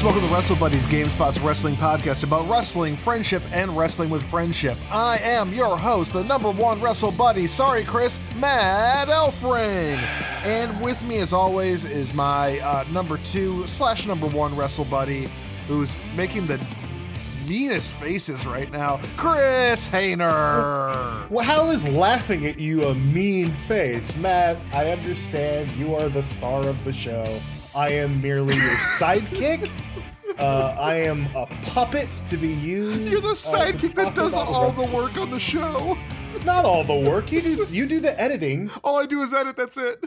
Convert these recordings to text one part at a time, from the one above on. friends, welcome to Wrestle Buddies, GameSpot's wrestling podcast about wrestling, friendship, and wrestling with friendship. I am your host, the number one Wrestle Buddy, sorry Chris, Matt Elfring. And with me, as always, is my number two / number one Wrestle Buddy, who's making the meanest faces right now, Chris Hayner. Well, how is laughing at you a mean face? Matt, I understand you are the star of the show. I am merely your sidekick. I am a puppet to be used. You're the sidekick that does all the work on the show. Not all the work. You do the editing. All I do is edit. That's it.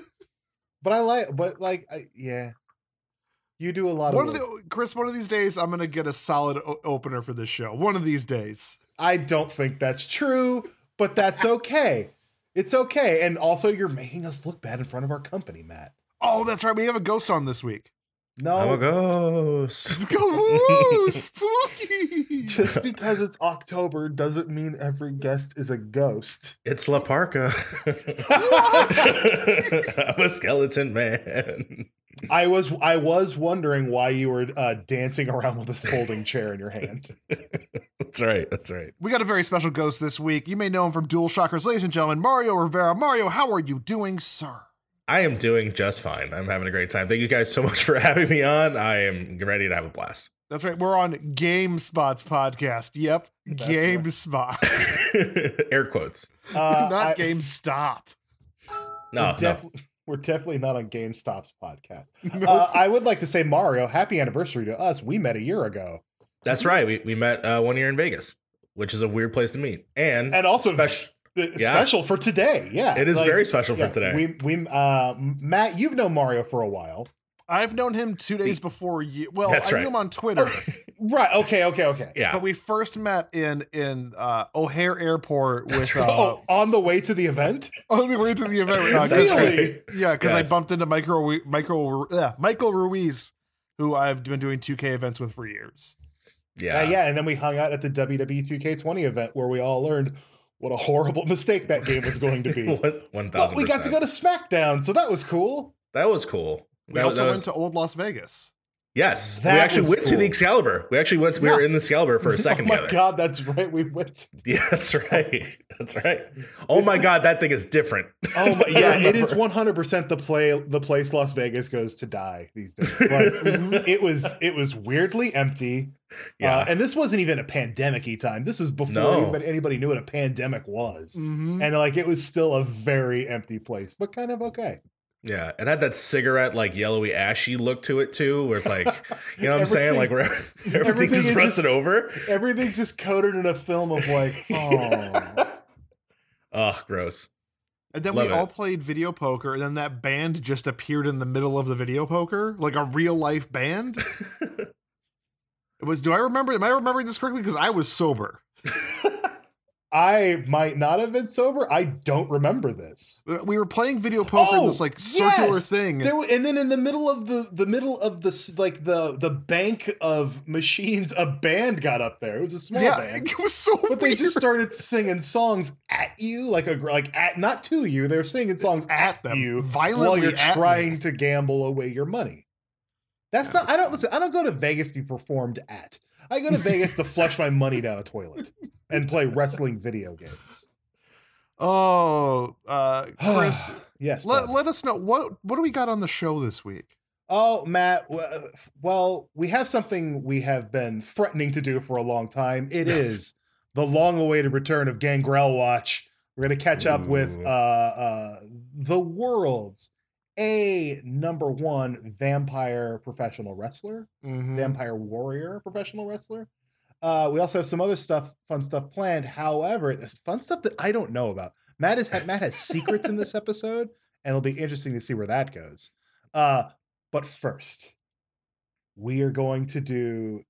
But you do a lot of work. Chris, one of these days, I'm going to get a solid opener for this show. One of these days. I don't think that's true, but that's okay. It's okay. And also, you're making us look bad in front of our company, Matt. Oh, that's right. We have a ghost on this week. No, I'm a ghost. Go spooky. Just because it's October doesn't mean every guest is a ghost. It's La Parka. What? I'm a skeleton man. I was wondering why you were dancing around with a folding chair in your hand. That's right. We got a very special ghost this week. You may know him from Dual Shockers, ladies and gentlemen, Mario Rivera. Mario, how are you doing, sir? I am doing just fine. I'm having a great time. Thank you guys so much for having me on. I am ready to have a blast. That's right. We're on GameSpot's podcast. Yep. That's GameSpot. Right. Air quotes. Not GameStop. No. We're definitely not on GameStop's podcast. Nope. I would like to say, Mario, happy anniversary to us. We met a year ago. That's right. We met 1 year in Vegas, which is a weird place to meet. And also special for today. Yeah, it is very special for today. We Matt, you've known Mario for a while. I've known him 2 days before you. Well, I knew him on Twitter. Right. Okay. Yeah. But we first met in O'Hare Airport with on the way to the event. On the way to the event. Really? Yeah, because I bumped into Michael Ruiz, who I've been doing 2K events with for years. Yeah. Yeah. And then we hung out at the WWE 2K20 event where we all learned what a horrible mistake that game was going to be. 1,000%. But we got to go to SmackDown, so that was cool. We also went to Old Las Vegas. Yes, we actually went to the Excalibur. We were in the Excalibur for a second. Oh my God, that's right. We went. Yeah, that's right. Oh my God, that thing is different. Oh my, yeah, it is 100% the place Las Vegas goes to die these days. Like, it was weirdly empty. Yeah, and this wasn't even a pandemic-y time. This was before anybody knew what a pandemic was, and it was still a very empty place, but kind of okay. Yeah, it had that cigarette yellowy ashy look to it too, where you know what I'm saying, where everything just rusted over. Everything's just coated in a film of gross. And then we all played video poker, and then that band just appeared in the middle of the video poker, like a real life band. It was. Am I remembering this correctly? Because I was sober. I might not have been sober. I don't remember this. We were playing video poker in this circular thing. And then in the middle of the bank of machines, a band got up there. It was a small band. It was so weird. But they just started singing songs at you, not to you. They were singing songs at them, you violently, while you're trying to gamble away your money. I don't go to Vegas to be performed at. I go to Vegas to flush my money down a toilet and play wrestling video games. Oh, Chris, yes. Let us know what do we got on the show this week? Oh, Matt. Well, we have something we have been threatening to do for a long time. It is the long-awaited return of Gangrel Watch. We're going to catch up with the world's number one vampire professional wrestler, vampire warrior professional wrestler. We also have some other fun stuff planned. However, there's fun stuff that I don't know about. Matt has secrets in this episode, and it'll be interesting to see where that goes. But first, we are going to do,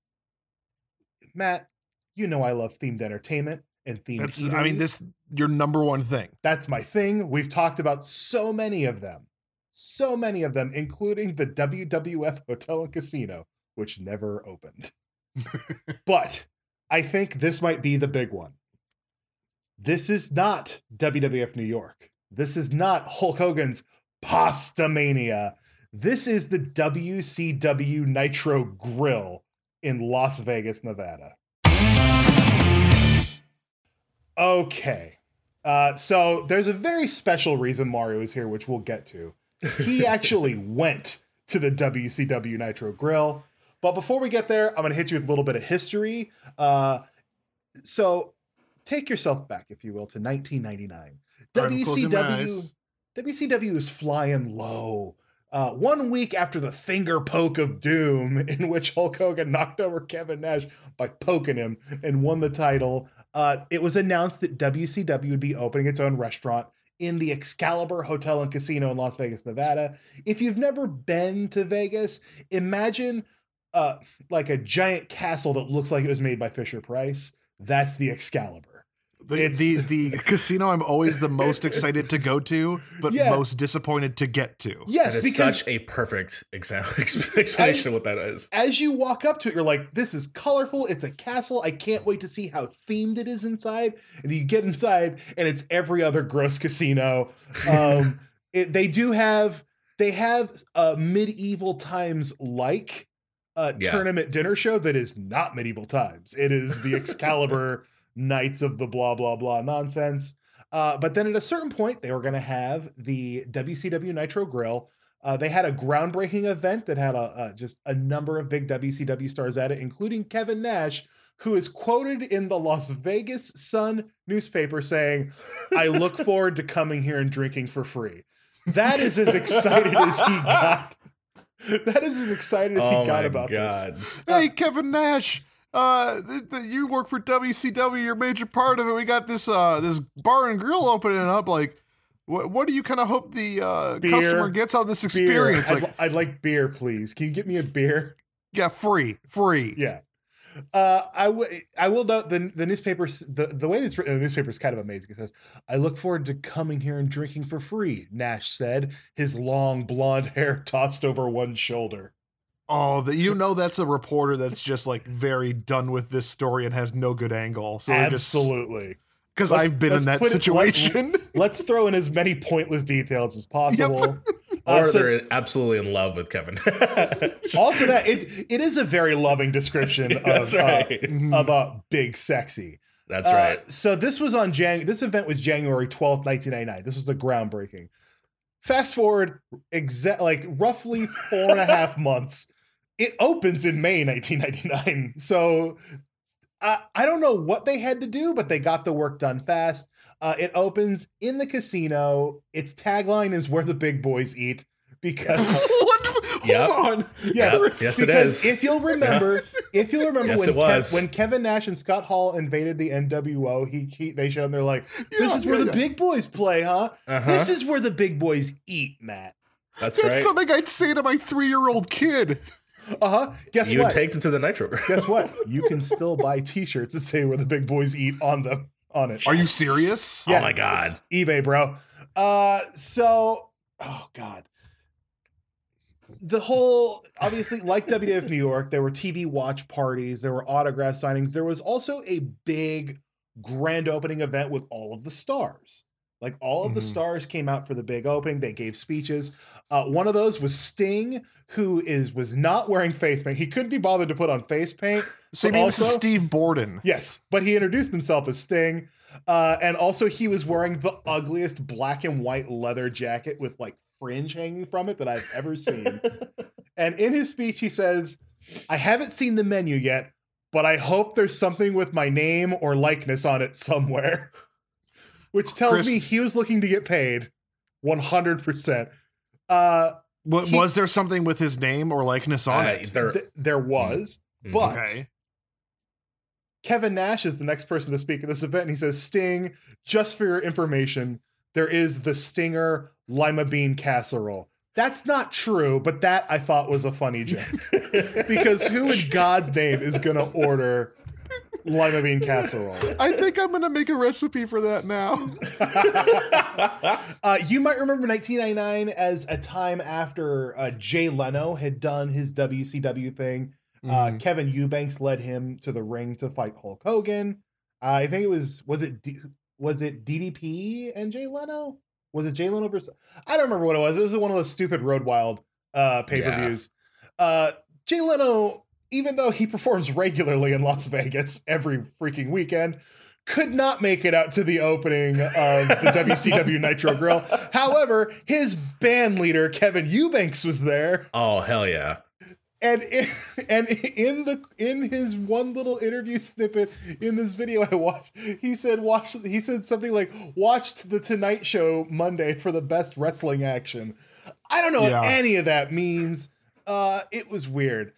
Matt, you know I love themed entertainment and themed eateries. I mean, this your number one thing. That's my thing. We've talked about so many of them. So many of them, including the WWF Hotel and Casino, which never opened. But I think this might be the big one. This is not WWF New York. This is not Hulk Hogan's Pasta Mania. This is the WCW Nitro Grill in Las Vegas, Nevada. Okay. So there's a very special reason Mario is here, which we'll get to. He actually went to the WCW Nitro Grill. But before we get there, I'm going to hit you with a little bit of history. So take yourself back, if you will, to 1999. WCW is flying low. 1 week after the finger poke of doom, in which Hulk Hogan knocked over Kevin Nash by poking him and won the title, it was announced that WCW would be opening its own restaurant in the Excalibur Hotel and Casino in Las Vegas, Nevada. If you've never been to Vegas, imagine like a giant castle that looks like it was made by Fisher Price. That's the Excalibur. The casino I'm always the most excited to go to, but most disappointed to get to. Yes, that is such a perfect explanation of what that is. As you walk up to it, you're like, this is colorful. It's a castle. I can't wait to see how themed it is inside. And you get inside, and it's every other gross casino. They have a medieval times like tournament dinner show that is not medieval times. It is the Excalibur Knights of the blah, blah, blah nonsense. But then at a certain point, they were going to have the WCW Nitro Grill. They had a groundbreaking event that had just a number of big WCW stars at it, including Kevin Nash, who is quoted in the Las Vegas Sun newspaper saying, "I look forward to coming here and drinking for free." That is as excited as he got. That is as excited as he got about this. Hey, Kevin Nash. You work for WCW, you're a major part of it. We got this this bar and grill opening up. Like, what do you kind of hope the customer gets out of this experience? Like, I'd like beer, please. Can you get me a beer? Yeah, free. Yeah. I will note the newspaper, the way it's written in the newspaper is kind of amazing. It says, "I look forward to coming here and drinking for free," Nash said, his long blonde hair tossed over one shoulder. Oh, that's a reporter that's just like very done with this story and has no good angle. So absolutely, because I've been in that situation. Let's throw in as many pointless details as possible. Yep. They're absolutely in love with Kevin. Also, that it is a very loving description of big sexy. That's right. So this was on this event was January 12th, 1999. This was the groundbreaking. Fast forward, roughly 4.5 months. It opens in May 1999, so I don't know what they had to do, but they got the work done fast. It opens in the casino. Its tagline is "Where the big boys eat," because hold on, yes, it is. If you'll remember, when Kevin Nash and Scott Hall invaded the NWO, they showed them. They're like, "This is where the big boys play, huh? Uh-huh. This is where the big boys eat, Matt." That's right. Something I'd say to my 3-year-old kid. Guess what? You would take them to the Nitro Grill. Guess what? You can still buy T-shirts that say "Where the big boys eat" on them. On it. Are you serious? Yeah. Oh my God. eBay, bro. Oh God. The whole, obviously, like WWF New York, there were TV watch parties. There were autograph signings. There was also a big grand opening event with all of the stars. Like all of the stars came out for the big opening. They gave speeches. One of those was Sting, who was not wearing face paint. He couldn't be bothered to put on face paint. So this is Steve Borden. Yes, but he introduced himself as Sting. And also he was wearing the ugliest black and white leather jacket with like fringe hanging from it that I've ever seen. And in his speech, he says, "I haven't seen the menu yet, but I hope there's something with my name or likeness on it somewhere." Which tells me he was looking to get paid 100%. Was there something with his name or likeness on it? There was, but Kevin Nash is the next person to speak at this event. And he says, "Sting, just for your information, there is the Stinger lima bean casserole." That's not true, but that I thought was a funny joke. Because who in God's name is going to order lima bean casserole? I think I'm going to make a recipe for that now. You might remember 1999 as a time after Jay Leno had done his WCW thing. Kevin Eubanks led him to the ring to fight Hulk Hogan. I think it was it DDP and Jay Leno? Was it Jay Leno versus? I don't remember what it was. It was one of those stupid Road Wild pay-per-views. Yeah. Jay Leno, even though he performs regularly in Las Vegas every freaking weekend, could not make it out to the opening of the WCW Nitro Grill. However, his band leader, Kevin Eubanks, was there. Oh, hell yeah. And in his one little interview snippet in this video I watched, he said something like, watched the Tonight Show Monday for the best wrestling action. I don't know what any of that means. It was weird.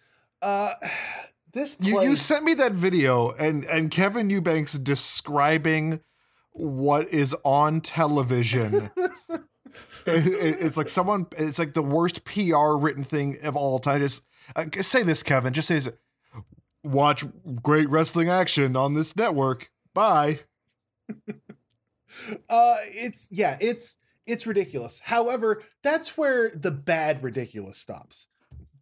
This place, you sent me that video and Kevin Eubanks describing what is on television. It's like the worst PR written thing of all time. Just say this, Kevin. Just say this. Watch great wrestling action on this network. Bye. It's ridiculous. However, that's where the bad ridiculous stops.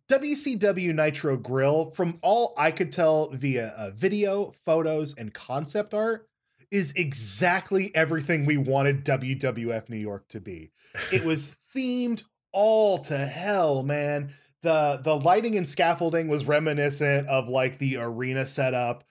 WCW Nitro Grill, from all I could tell via video, photos, and concept art, is exactly everything we wanted WWF New York to be. It was themed all to hell, man. The lighting and scaffolding was reminiscent of like the arena setup.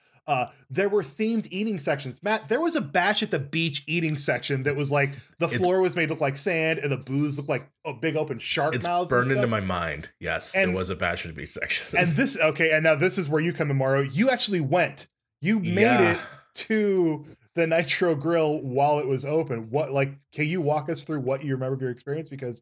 There were themed eating sections. Matt, there was a Bash at the Beach eating section that was like the floor was made look like sand and the booths looked like big open shark mouths. It's burned into my mind. Yes, there was a Bash at the Beach section. And now this is where you come in, Mario. You actually went. You made it to the Nitro Grill while it was open. What, like, can you walk us through what you remember of your experience? Because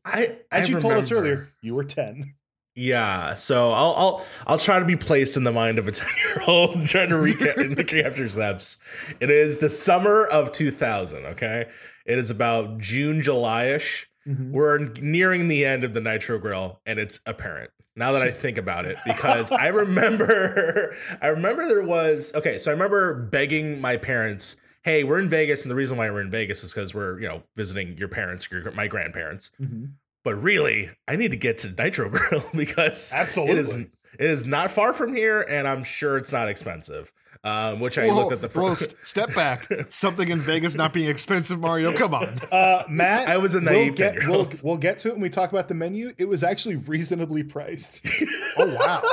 as you told us earlier, you were 10. Yeah, so I'll try to be placed in the mind of a 10-year-old trying to recapture steps. It is the summer of 2000. Okay, it is about June, July-ish. Mm-hmm. We're nearing the end of the Nitro Grill, and it's apparent now that I think about it, because I remember there was so I remember begging my parents, "Hey, we're in Vegas, and the reason why we're in Vegas is because we're visiting your parents, my grandparents." Mm-hmm. But really, I need to get to Nitro Grill because it is not far from here, and I'm sure it's not expensive. I looked at the price. Step back. Something in Vegas not being expensive, Mario. Come on, Matt. I was a naive 10-year-old. We'll get to it when we talk about the menu. It was actually reasonably priced. Oh wow!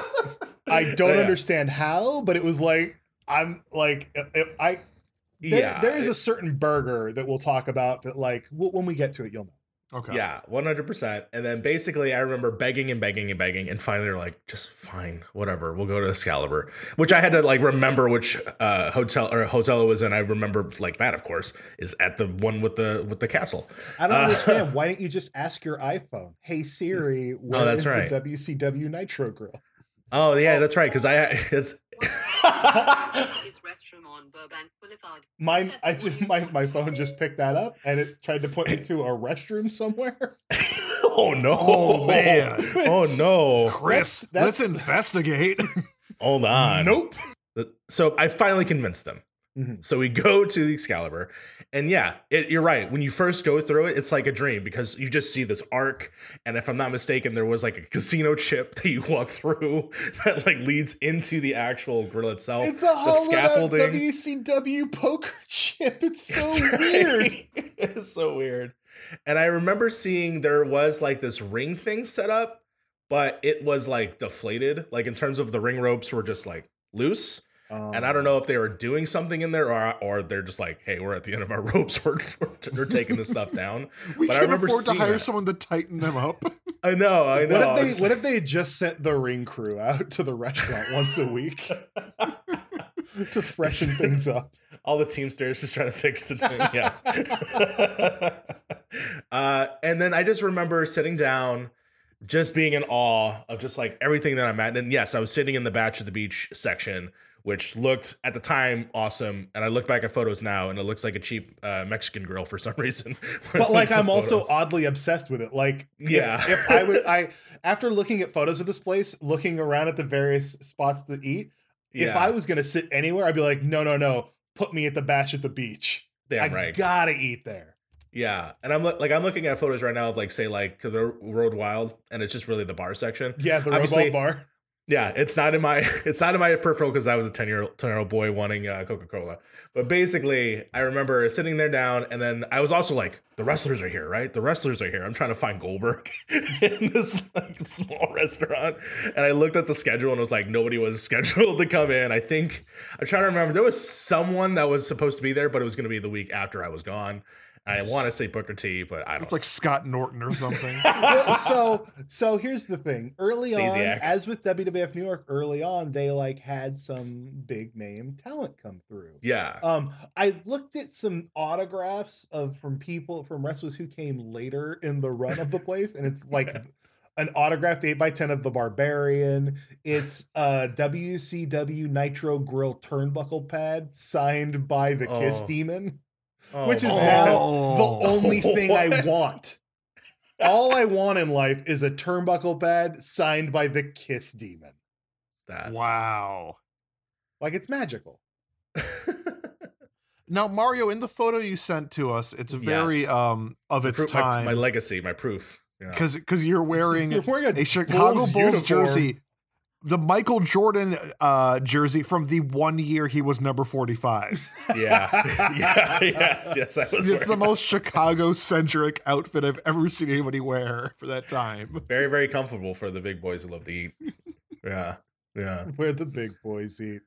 I don't understand how, but it was like There is a certain burger that we'll talk about that when we get to it, you'll know. Okay. Yeah, 100%. And then basically I remember begging. And finally they're like, just fine, whatever. We'll go to Excalibur, which I had to remember which hotel it was in. I remember that, of course, is at the one with the castle. I don't understand. Why didn't you just ask your iPhone? Hey, Siri, where is the WCW Nitro Grill? Oh, yeah, that's right. Because restroom on Burbank Boulevard. My phone just picked that up and it tried to point me to a restroom somewhere. Oh no. Oh man. Oh no. Chris, let's investigate. Hold on. Nope. So I finally convinced them. Mm-hmm. So we go to the Excalibur, and you're right. When you first go through it, it's like a dream because you just see this arc. And if I'm not mistaken, there was a casino chip that you walk through that leads into the actual grill itself. It's a whole WCW poker chip. It's weird. It's so weird. And I remember seeing there was this ring thing set up, but it was deflated. In terms of the ring ropes were just loose. And I don't know if they were doing something in there or they're just hey, we're at the end of our ropes. We're taking this stuff down. I can't afford to hire someone to tighten them up. I know. What if they had just sent the ring crew out to the restaurant once a week to freshen things up? All the Teamsters just trying to fix the thing. Yes. And then I just remember sitting down, just being in awe of just everything that I'm at. And yes, I was sitting in the Bash at the Beach section, which looked at the time awesome. And I look back at photos now and it looks like a cheap Mexican grill for some reason. But I'm also oddly obsessed with it. If I after looking at photos of this place, looking around at the various spots to eat, if I was going to sit anywhere, I'd be like, no, put me at the Bash at the Beach. Damn right. I gotta eat there. Yeah. And I'm looking at photos right now of to the Road Wild, and it's just really the bar section. Yeah. The Road Wild bar. Yeah, it's not in my peripheral because I was a 10-year-old boy wanting Coca-Cola. But basically, I remember sitting there down, and then I was also like, the wrestlers are here, right? The wrestlers are here. I'm trying to find Goldberg in this like small restaurant. And I looked at the schedule and it was like, nobody was scheduled to come in. I think, I'm trying to remember, there was someone that was supposed to be there, but it was going to be the week after I was gone. I want to say Booker T, but I don't know. It's like Scott Norton or something. So here's the thing. Early on, as with WWF New York, early on, they like had some big name talent come through. Yeah. I looked at some autographs from wrestlers who came later in the run of the place, and it's like an autographed 8x10 of the Barbarian. It's a WCW Nitro Grill turnbuckle pad signed by the Kiss Demon. Which is now the only thing I want. All I want in life is a turnbuckle pad signed by the Kiss Demon. Wow. Like, it's magical. Now, Mario, in the photo you sent to us, it's very of its time. My legacy, my proof. Because you're wearing a Chicago Bulls jersey. The Michael Jordan jersey from the one year he was number 45. Yes. I was. It's the most Chicago-centric outfit I've ever seen anybody wear for that time. Very, very comfortable for the big boys who love to eat. Yeah. Where the big boys eat.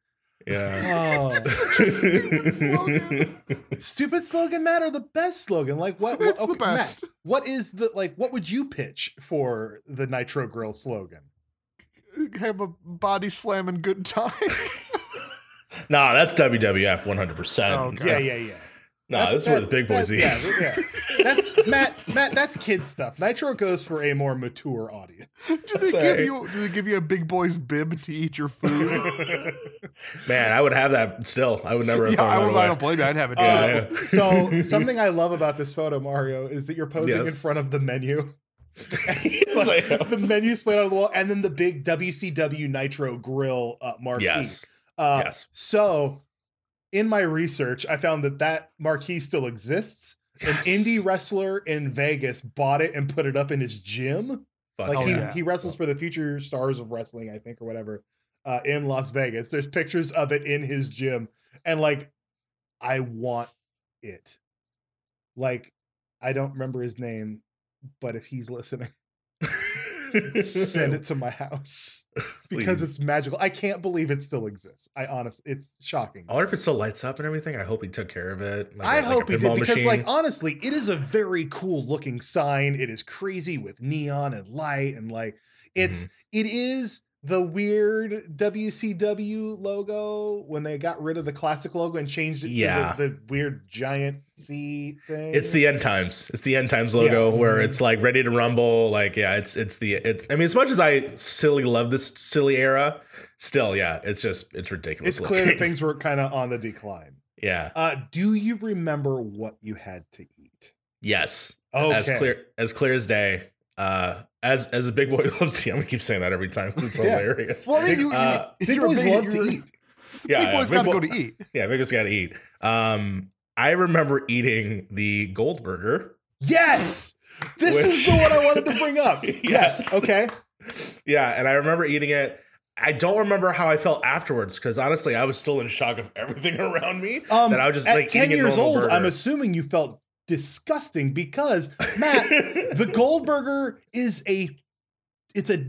Yeah. Oh. Stupid slogan. Stupid slogan, Matt, or the best slogan? Like what? It's the best. Matt, what is the What would you pitch for the Nitro Grill slogan? Have a body slamming good time. Nah, that's WWF 100%. Oh, yeah. Nah, this is where the big boys eat. Yeah. That's, Matt, that's kid stuff. Nitro goes for a more mature audience. Do they give you a big boys bib to eat your food? Man, I would have that still. I would never have thrown that away. I don't blame you. I'd have it too. So something I love about this photo, Mario, is that you're posing in front of the menu. The menu split out of the wall, and then the big WCW Nitro Grill marquee. Yes. So, in my research, I found that marquee still exists. Yes. An indie wrestler in Vegas bought it and put it up in his gym. He wrestles for the Future Stars of Wrestling, I think, or whatever, in Las Vegas. There's pictures of it in his gym, and I want it. I don't remember his name. But if he's listening, send it to my house because it's magical. I can't believe it still exists. I honestly, it's shocking. I wonder if it still lights up and everything. I hope he took care of it. I hope he did because honestly, it is a very cool looking sign. It is crazy with neon and light and it is the weird WCW logo when they got rid of the classic logo and changed it to the weird giant C thing. It's the End Times. It's the End Times logo where it's ready to rumble. As much as I love this silly era, still, it's just, it's ridiculous. It's clear that things were kind of on the decline. Yeah. Do you remember what you had to eat? Yes. Okay. As clear as day. As a big boy loves to eat, I'm gonna keep saying that every time because it's hilarious. Well, big boys love to eat. Big boys gotta go to eat. Yeah, big boys gotta eat. I remember eating the Goldberger. Yes, this is the one I wanted to bring up. Yes. Okay. Yeah, and I remember eating it. I don't remember how I felt afterwards because honestly, I was still in shock of everything around me. That I was just at 10 years old. Burger. I'm assuming you felt disgusting because Matt, the Goldberger is a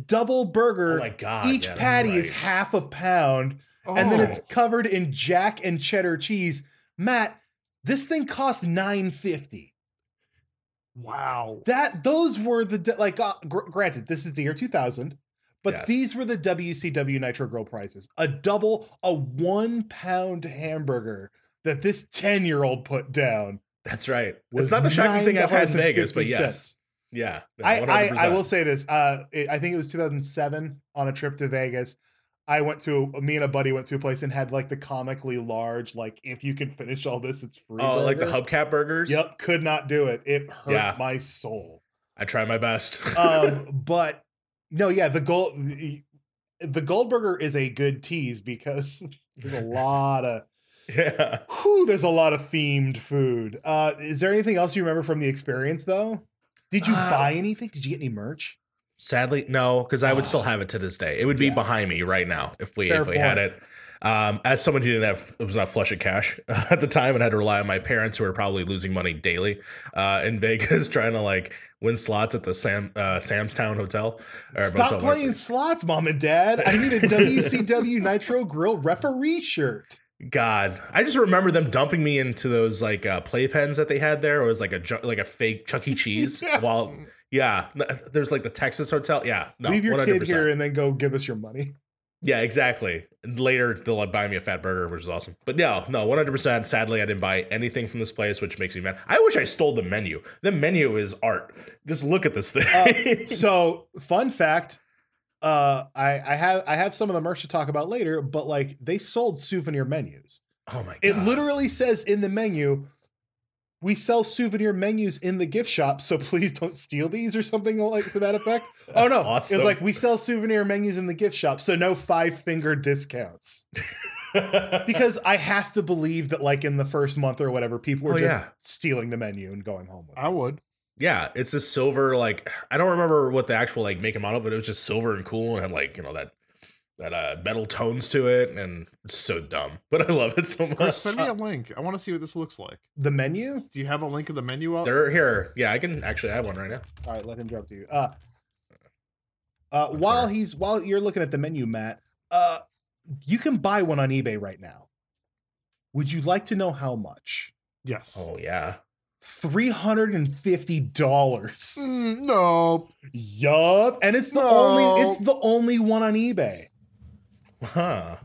double burger. Oh my God, each patty is half a pound, and then it's covered in jack and cheddar cheese. Matt, this thing costs $9.50. Wow, those were the granted, this is the year 2000, but these were the WCW Nitro Grill prices. A 1 pound hamburger that this 10-year-old put down. That's right. It's not the shocking thing I've had in Vegas, but yes. Yeah. No, I will say this. I think it was 2007 on a trip to Vegas. Me and a buddy went to a place and had the comically large, if you can finish all this, it's free. Oh, burger. Like the hubcap burgers? Yep. Could not do it. It hurt my soul. I tried my best. But no, yeah, the Goldberger is a good tease because there's a lot of there's a lot of themed food. Is there anything else you remember from the experience though? Did you buy anything? Did you get any merch? Sadly, no, because I would still have it to this day. It would be behind me right now if we had it. As someone who didn't have, was not flush of cash at the time and had to rely on my parents who were probably losing money daily in Vegas trying to like win slots at the Sam's Town Hotel. Stop playing slots, Mom and Dad. I need a WCW Nitro Grill referee shirt. God, I just remember them dumping me into those like playpens that they had there. It was like a fake Chuck E. Cheese. There's like the Texas Hotel. Yeah, no, leave your 100%. Kid here and then go give us your money. Yeah, exactly. Later, they'll buy me a fat burger, which is awesome. But no, 100%. Sadly, I didn't buy anything from this place, which makes me mad. I wish I stole the menu. The menu is art. Just look at this thing. So, fun fact, I have some of the merch to talk about later, but like they sold souvenir menus. Oh my God! It literally says in the menu, we sell souvenir menus in the gift shop, so please don't steal these or something like to that effect. Oh no, awesome. It's like we sell souvenir menus in the gift shop, so no 5-finger discounts. Because I have to believe that like in the first month or whatever, people were stealing the menu and going home with it. I would. Yeah, it's this silver, like, I don't remember what the actual like make and model, but it was just silver and cool and had like, you know, that metal tones to it, and it's so dumb, but I love it so much. Chris, send me a link. I want to see what this looks like. The menu? Do you have a link of the menu up? They're here. Yeah, I can actually have one right now. All right, let him drop to you. While you're looking at the menu, Matt, you can buy one on eBay right now. Would you like to know how much? Yes. Oh yeah. $350. No. Yup. And it's the only one on eBay. Huh.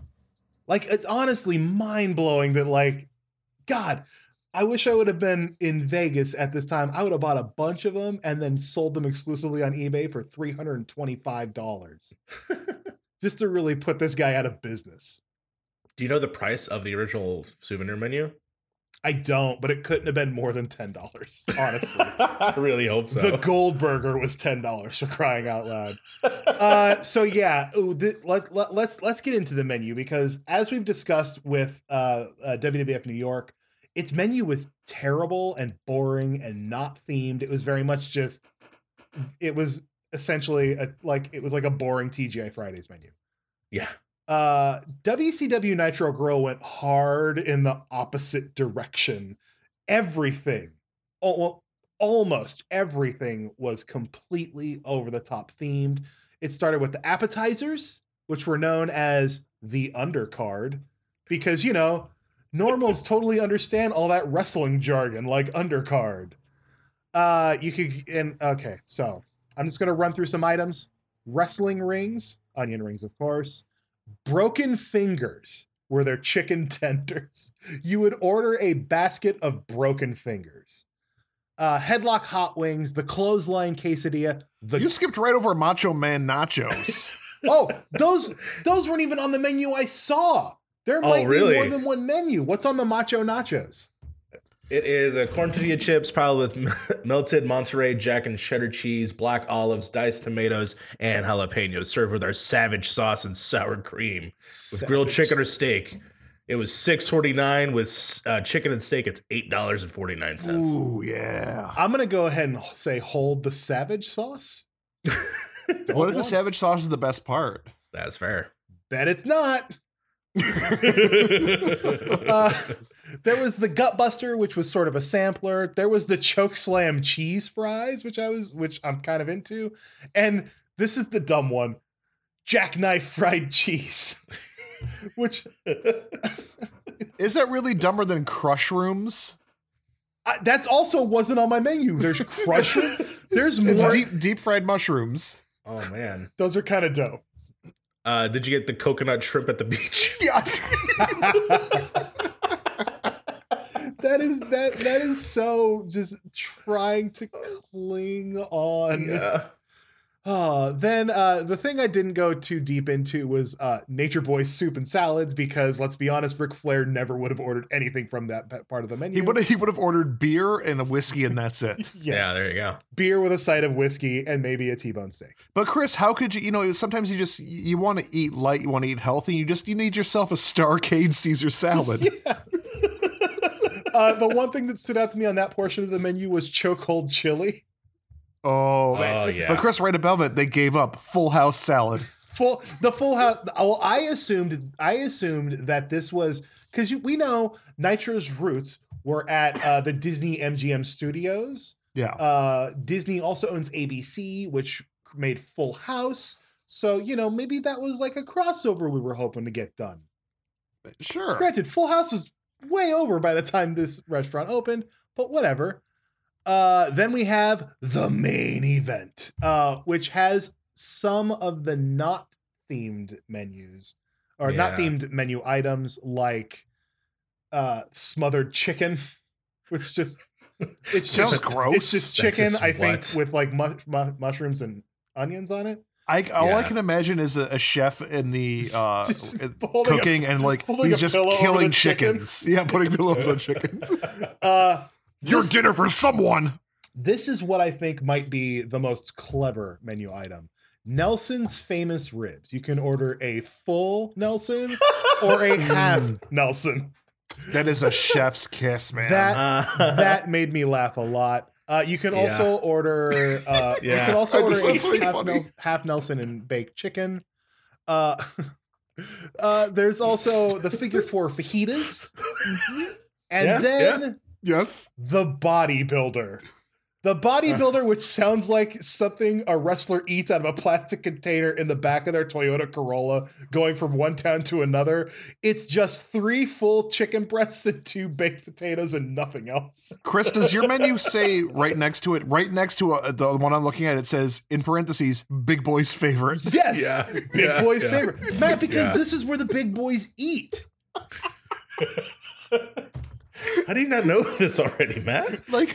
Like, it's honestly mind-blowing that, like, God, I wish I would have been in Vegas at this time. I would have bought a bunch of them and then sold them exclusively on eBay for $325. Just to really put this guy out of business. Do you know the price of the original souvenir menu? I don't, but it couldn't have been more than $10, honestly. I really hope so. The Goldberger was $10 for crying out loud. Let's get into the menu, because as we've discussed with WWF New York, its menu was terrible and boring and not themed. It was very much just, it was essentially a boring TGI Fridays menu. Yeah. WCW Nitro Grill went hard in the opposite direction. Everything, almost everything, was completely over-the-top themed. It started with the appetizers, which were known as the undercard, because, you know, normals totally understand all that wrestling jargon, like undercard. So I'm just going to run through some items. Wrestling rings, onion rings, of course. Broken fingers were their chicken tenders. You would order a basket of broken fingers. Headlock hot wings, the clothesline quesadilla. You skipped right over Macho Man nachos. Oh, those weren't even on the menu I saw. There might be more than one menu. What's on the Macho Nachos? It is a corn tortilla chips piled with melted Monterey Jack and cheddar cheese, black olives, diced tomatoes, and jalapenos, served with our savage sauce and sour cream with grilled chicken or steak. It was $6.49 with chicken and steak. It's $8.49. Ooh, yeah. I'm going to go ahead and say hold the savage sauce. What if the savage sauce is the best part? That's fair. Bet it's not. There was the Gutbuster, which was sort of a sampler. There was the Chokeslam cheese fries, which I'm kind of into. And this is the dumb one, jackknife fried cheese. Which is that really dumber than Crush Rooms? That's also wasn't on my menu. There's Crush. There's more. It's deep fried mushrooms. Oh man, those are kind of dope. Did you get the coconut shrimp at the beach? Yeah. That is so just trying to cling on. Yeah. Then the thing I didn't go too deep into was Nature Boy's soup and salads, because let's be honest, Ric Flair never would have ordered anything from that part of the menu. He would have ordered beer and a whiskey, and that's it. Yeah, there you go. Beer with a side of whiskey and maybe a T-bone steak. But Chris, how could you? You know, sometimes you want to eat light, you want to eat healthy, you need yourself a Starcade Caesar salad. Yeah. The one thing that stood out to me on that portion of the menu was chokehold chili. Oh, man. Oh, yeah. But Chris right above it, they gave up Full House Salad. The Full House. Well, I assumed that this was because we know Nitro's roots were at the Disney MGM studios. Yeah. Disney also owns ABC, which made Full House. So, you know, maybe that was like a crossover we were hoping to get done. Sure. Granted, Full House was way over by the time this restaurant opened, but whatever. Then we have the main event, which has some of the not themed menus or not themed menu items like smothered chicken, which just it's just gross. It's just chicken, I think, with like mushrooms and onions on it. I can imagine is a chef in the cooking and like he's just killing chickens. Yeah, putting pillows on chickens. Your dinner for someone. This is what I think might be the most clever menu item. Nelson's Famous Ribs. You can order a full Nelson or a half Nelson. That is a chef's kiss, man. That made me laugh a lot. You can also order you can also order a half Nelson and baked chicken. There's also the figure four fajitas. And then yes, the bodybuilder. The bodybuilder, which sounds like something a wrestler eats out of a plastic container in the back of their Toyota Corolla going from one town to another. It's just 3 full chicken breasts and 2 baked potatoes and nothing else. Chris, does your menu say right next to the one I'm looking at, it says, in parentheses, Big Boy's favorite? Yes, Big Boy's favorite. Matt, because this is where the big boys eat. How do you not know this already, Matt? Like,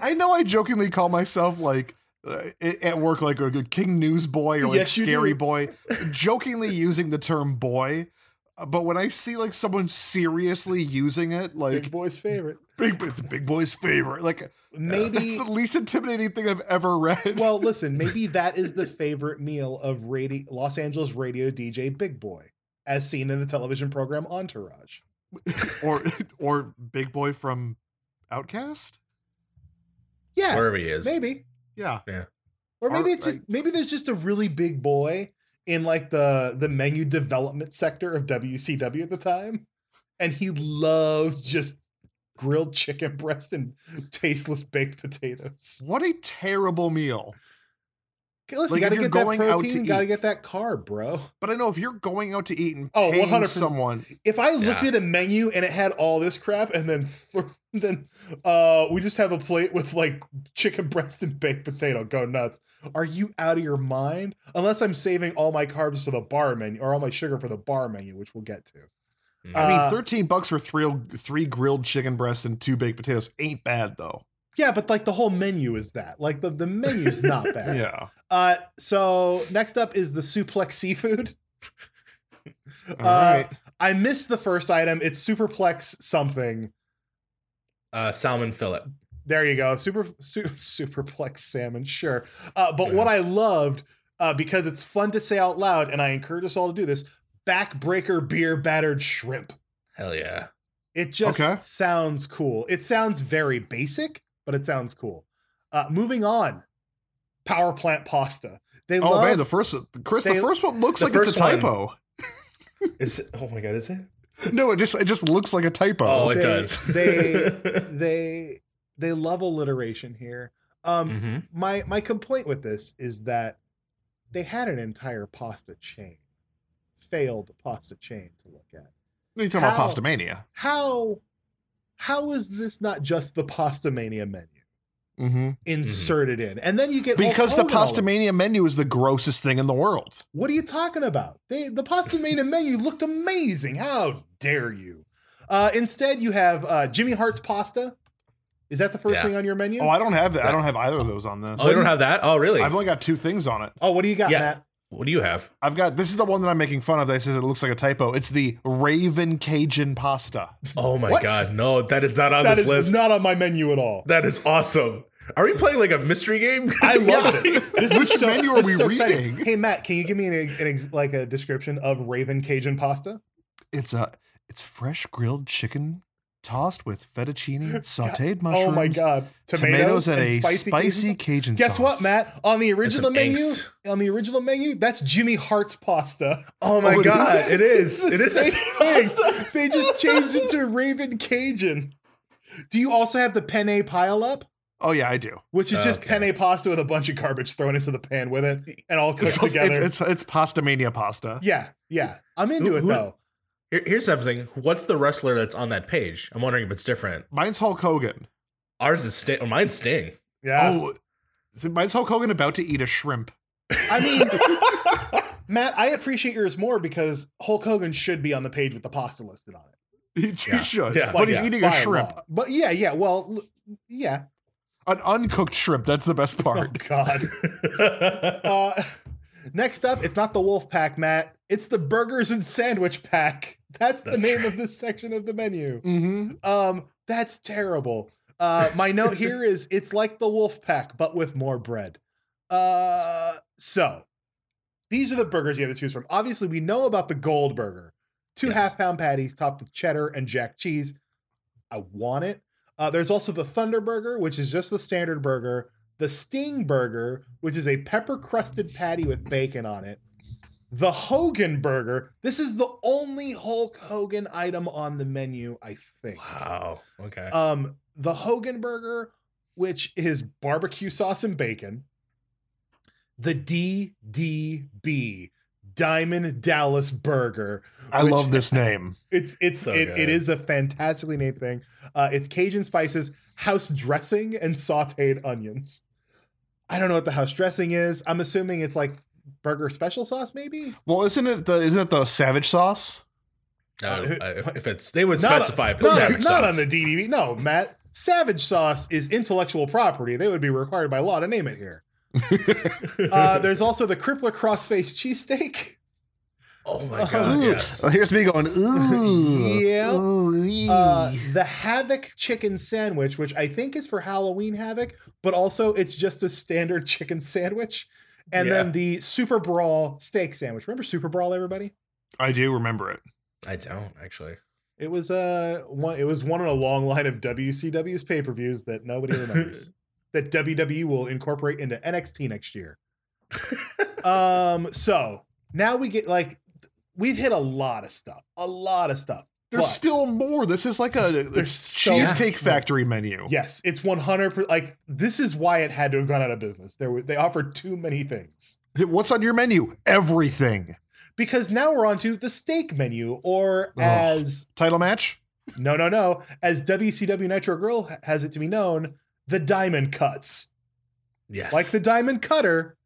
I know I jokingly call myself like at work, like a King Newsboy or like Scary Boy, jokingly using the term boy. But when I see like someone seriously using it, like Big Boy's favorite, it's Big Boy's favorite. Like maybe that's the least intimidating thing I've ever read. Well, listen, maybe that is the favorite meal of Los Angeles radio DJ Big Boy, as seen in the television program Entourage. or Big Boy from Outkast, wherever he is, maybe, or maybe it's just maybe there's just a really big boy in like the menu development sector of WCW at the time, and he loves just grilled chicken breast and tasteless baked potatoes. What a terrible meal! Listen, like you gotta get that protein, gotta get that carb, bro. But I know if you're going out to eat and paying 100%. Someone, if I looked at a menu and it had all this crap, and then we just have a plate with like chicken breast and baked potato, go nuts. Are you out of your mind? Unless I'm saving all my carbs for the bar menu, or all my sugar for the bar menu, which we'll get to. I mean, $13 for three grilled chicken breasts and 2 baked potatoes ain't bad though. Yeah, but like the whole menu is that. Like the menu's not bad. So next up is the Suplex Seafood. All right. I missed the first item. It's Superplex something. Salmon fillet. There you go. Superplex salmon. Sure. But what I loved, because it's fun to say out loud, and I encourage us all to do this, backbreaker beer battered shrimp. Hell yeah. It just sounds cool. It sounds very basic, but it sounds cool. Moving on, power plant pasta. The first one looks like it's a typo. Is it? Oh my god, is it? No, it just looks like a typo. Oh, it does. They love alliteration here. My complaint with this is that they had an entire failed pasta chain to look at. You're talking about Pasta Mania. How is this not just the Pasta Mania menu inserted in? And then you get the Pasta Mania menu is the grossest thing in the world. What are you talking about? The Pasta Mania menu looked amazing. How dare you? Instead, you have Jimmy Hart's pasta. Is that the first thing on your menu? Oh, I don't have that. I don't have either of those on this. Oh, you don't have that? Oh, really? I've only got 2 things on it. Oh, what do you got, Matt? What do you have? I've got, this is the one that I'm making fun of that says it looks like a typo. It's the Raven Cajun pasta. Oh my God. No, that is not on this list. That is not on my menu at all. That is awesome. Are we playing like a mystery game? I love it. Which menu are we reading? Hey Matt, can you give me a description of Raven Cajun pasta? It's fresh grilled chicken tossed with fettuccine, sautéed mushrooms, oh my God, tomatoes and a spicy Cajun sauce. Guess what, Matt? On the original menu, that's Jimmy Hart's pasta. Oh my God, it is. It is the same thing. They just changed it to Raven Cajun. Do you also have the penne pile up? Oh yeah, I do. Which is just penne pasta with a bunch of garbage thrown into the pan with it and all cooked together. It's pasta mania pasta. Yeah, yeah. I'm into it though. Here's something. What's the wrestler that's on that page? I'm wondering if it's different. Mine's Hulk Hogan. Ours is Sting. Mine's Sting. Yeah. Oh, so mine's Hulk Hogan about to eat a shrimp. I mean, Matt, I appreciate yours more because Hulk Hogan should be on the page with the pasta listed on it. He should. Yeah. But he's eating a shrimp. But yeah. Well, yeah. An uncooked shrimp. That's the best part. Oh, God. Next up, it's not the Wolf Pack, Matt. It's the Burgers and Sandwich Pack. That's the name of this section of the menu. Mm-hmm. That's terrible. My note here is it's like the Wolf Pack, but with more bread. So these are the burgers you have to choose from. Obviously, we know about the Gold Burger. Two half-pound patties topped with cheddar and jack cheese. I want it. There's also the Thunder Burger, which is just the standard burger. The Sting Burger, which is a pepper-crusted patty with bacon on it. The Hogan Burger. This is the only Hulk Hogan item on the menu, I think. Wow. Okay. The Hogan Burger, which is barbecue sauce and bacon. The DDB, Diamond Dallas Burger. I love this name. It's so good. It is a fantastically named thing. It's Cajun spices, house dressing, and sautéed onions. I don't know what the house dressing is. I'm assuming it's like burger special sauce, maybe. Well, isn't it the savage sauce? If it's, they would specify if it's savage sauce. Not on the DDB. No, Matt. Savage sauce is intellectual property. They would be required by law to name it here. There's also the Crippler Crossface cheesesteak. Oh my God! Yes. Here's me going. Ooh, yeah. Ooh, the Havoc chicken sandwich, which I think is for Halloween Havoc, but also it's just a standard chicken sandwich. And then the Super Brawl steak sandwich. Remember Super Brawl, everybody? I do remember it. I don't actually. It was one. It was one in a long line of WCW's pay-per-views that nobody remembers. That WWE will incorporate into NXT next year. So now we get we've hit a lot of stuff. There's still more. This is like a Cheesecake Factory menu. Yes, it's 100%. Like, this is why it had to have gone out of business. They offered too many things. What's on your menu? Everything. Because now we're on to the steak menu, or as title match. No. As WCW Nitro Grill has it to be known, the diamond cuts. Yes, like the diamond cutter.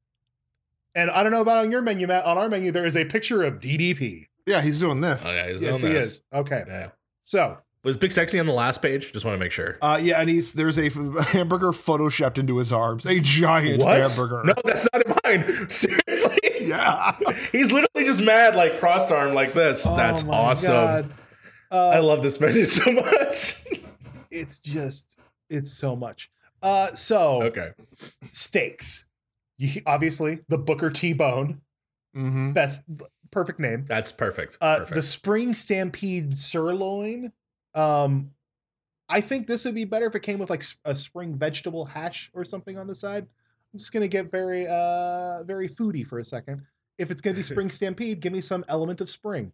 And I don't know about on your menu, Matt. On our menu, there is a picture of DDP. Yeah, he's doing this. Oh, yeah, he's doing this. He is. Okay. Yeah. So was Big Sexy on the last page? Just want to make sure. Yeah, and there's a hamburger photoshopped into his arms. A giant hamburger. No, that's not in mine. Seriously. Yeah. He's literally just mad, like crossed arm like this. Oh, that's awesome. God. I love this menu so much. It's so much. Steaks. Obviously, the Booker T Bone. Mm-hmm. That's perfect name. That's perfect. The Spring Stampede Sirloin. I think this would be better if it came with like a spring vegetable hash or something on the side. I'm just gonna get very, very foodie for a second. If it's gonna be Spring Stampede, give me some element of spring.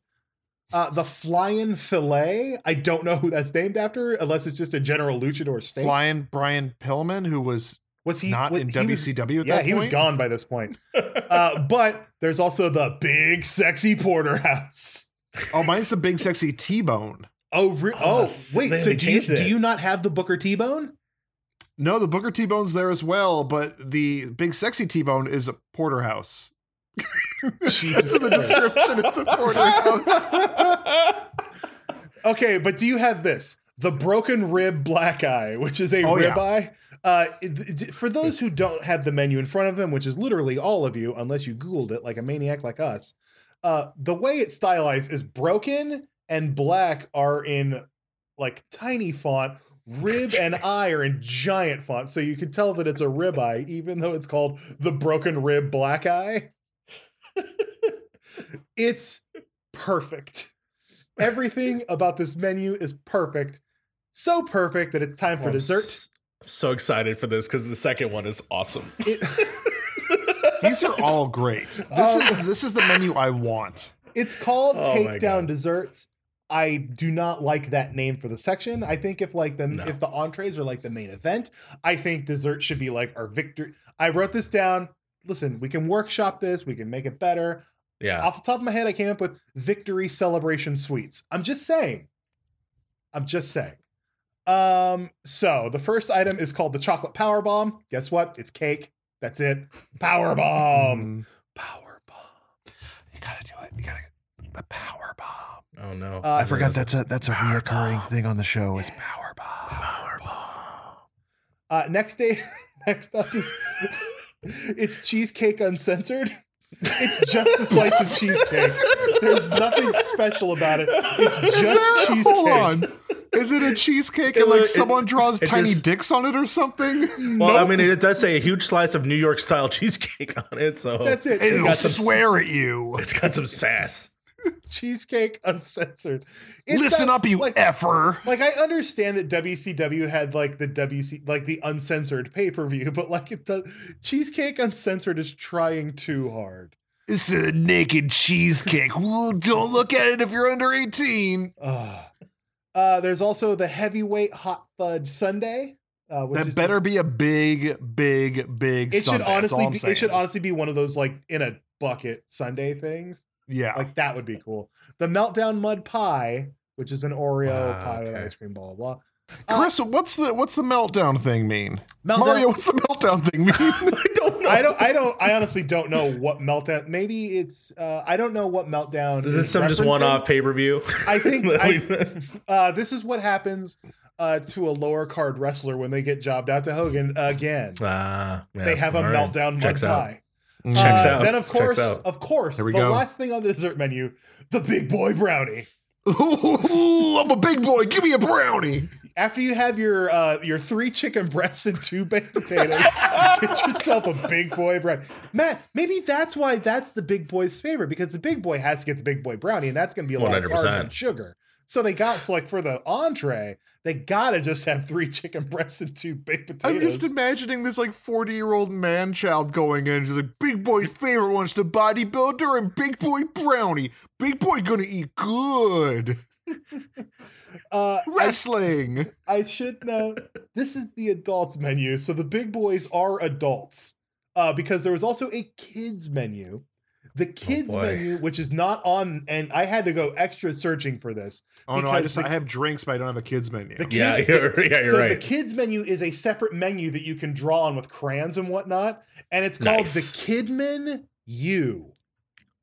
The Flying Filet. I don't know who that's named after, unless it's just a general luchador steak. Flying Brian Pillman, who was not in WCW at that point? Yeah, he was gone by this point. But there's also the Big Sexy Porterhouse. Oh, mine's the Big Sexy T-Bone. Wait, so do you not have the Booker T-Bone? No, the Booker T-Bone's there as well, but the Big Sexy T-Bone is a porterhouse. That's in the description. It's a porterhouse. Okay, but do you have this? The Broken Rib Black Eye, which is a ribeye. Yeah. For those who don't have the menu in front of them, which is literally all of you, unless you Googled it like a maniac like us, the way it's stylized is broken and black are in like tiny font, rib and eye are in giant font. So you can tell that it's a ribeye, even though it's called the Broken Rib Black Eye. It's perfect. Everything about this menu is perfect. so perfect that it's time for dessert. I'm so excited for this because the second one is awesome. These are all great. This is the menu I want. It's called Takedown Desserts. I do not like that name for the section. I think if the entrees are like the main event, I think dessert should be like our victory. I wrote this down. Listen, we can workshop this. We can make it better. Yeah. Off the top of my head, I came up with Victory Celebration Sweets. I'm just saying. So the first item is called the Chocolate Power Bomb. Guess what? It's cake. That's it. Power Bomb. Power Bomb. You gotta do it. The Power Bomb. Oh no! I forgot that's a recurring thing on the show. Is Power Bomb. Power Bomb. Next up is it's Cheesecake Uncensored. It's just a slice of cheesecake. There's nothing special about it. It's just cheesecake. Hold on. Is it a cheesecake someone draws tiny dicks on it or something? Well, nope. I mean, it does say a huge slice of New York style cheesecake on it. So that's it. It'll swear at you. It's got some sass. Cheesecake Uncensored. Listen up, you effer. Like, I understand that WCW had the uncensored pay-per-view, but it does. Cheesecake Uncensored is trying too hard. It's a naked cheesecake. Well, don't look at it if you're under 18. There's also the Heavyweight Hot Fudge Sundae. Which better be a big sundae. It should honestly be one of those in a bucket sundae things. Yeah. That would be cool. The Meltdown Mud Pie, which is an Oreo pie with ice cream, blah, blah, blah. Chris, what's the meltdown thing mean? Mario, what's the meltdown thing mean? I don't know. I honestly don't know what meltdown. Maybe it's I don't know what meltdown. Is this some just one-off pay-per-view? I think this is what happens to a lower card wrestler when they get jobbed out to Hogan again. Yeah, they have a meltdown mud pie. Checks out. Then of course, the last thing on the dessert menu, the Big Boy Brownie. Ooh, I'm a big boy. Give me a brownie. After you have your 3 chicken breasts and 2 baked potatoes, get yourself a Big Boy Brownie. Matt, maybe that's why that's the big boy's favorite, because the big boy has to get the Big Boy Brownie, and that's going to be a lot of carbs and sugar. So for the entree, they gotta just have 3 chicken breasts and 2 baked potatoes. I'm just imagining this 40-year-old man-child going in and just Big Boy's favorite one's the bodybuilder and Big Boy Brownie. Big Boy gonna eat good. Wrestling. I should note, this is the adults menu, so the big boys are adults. Because there was also a kids menu. The kids menu, which is not on, and I had to go extra searching for this. Oh no, I have drinks, but I don't have a kids menu. You're right. The kids menu is a separate menu that you can draw on with crayons and whatnot, and it's called the Kidman U.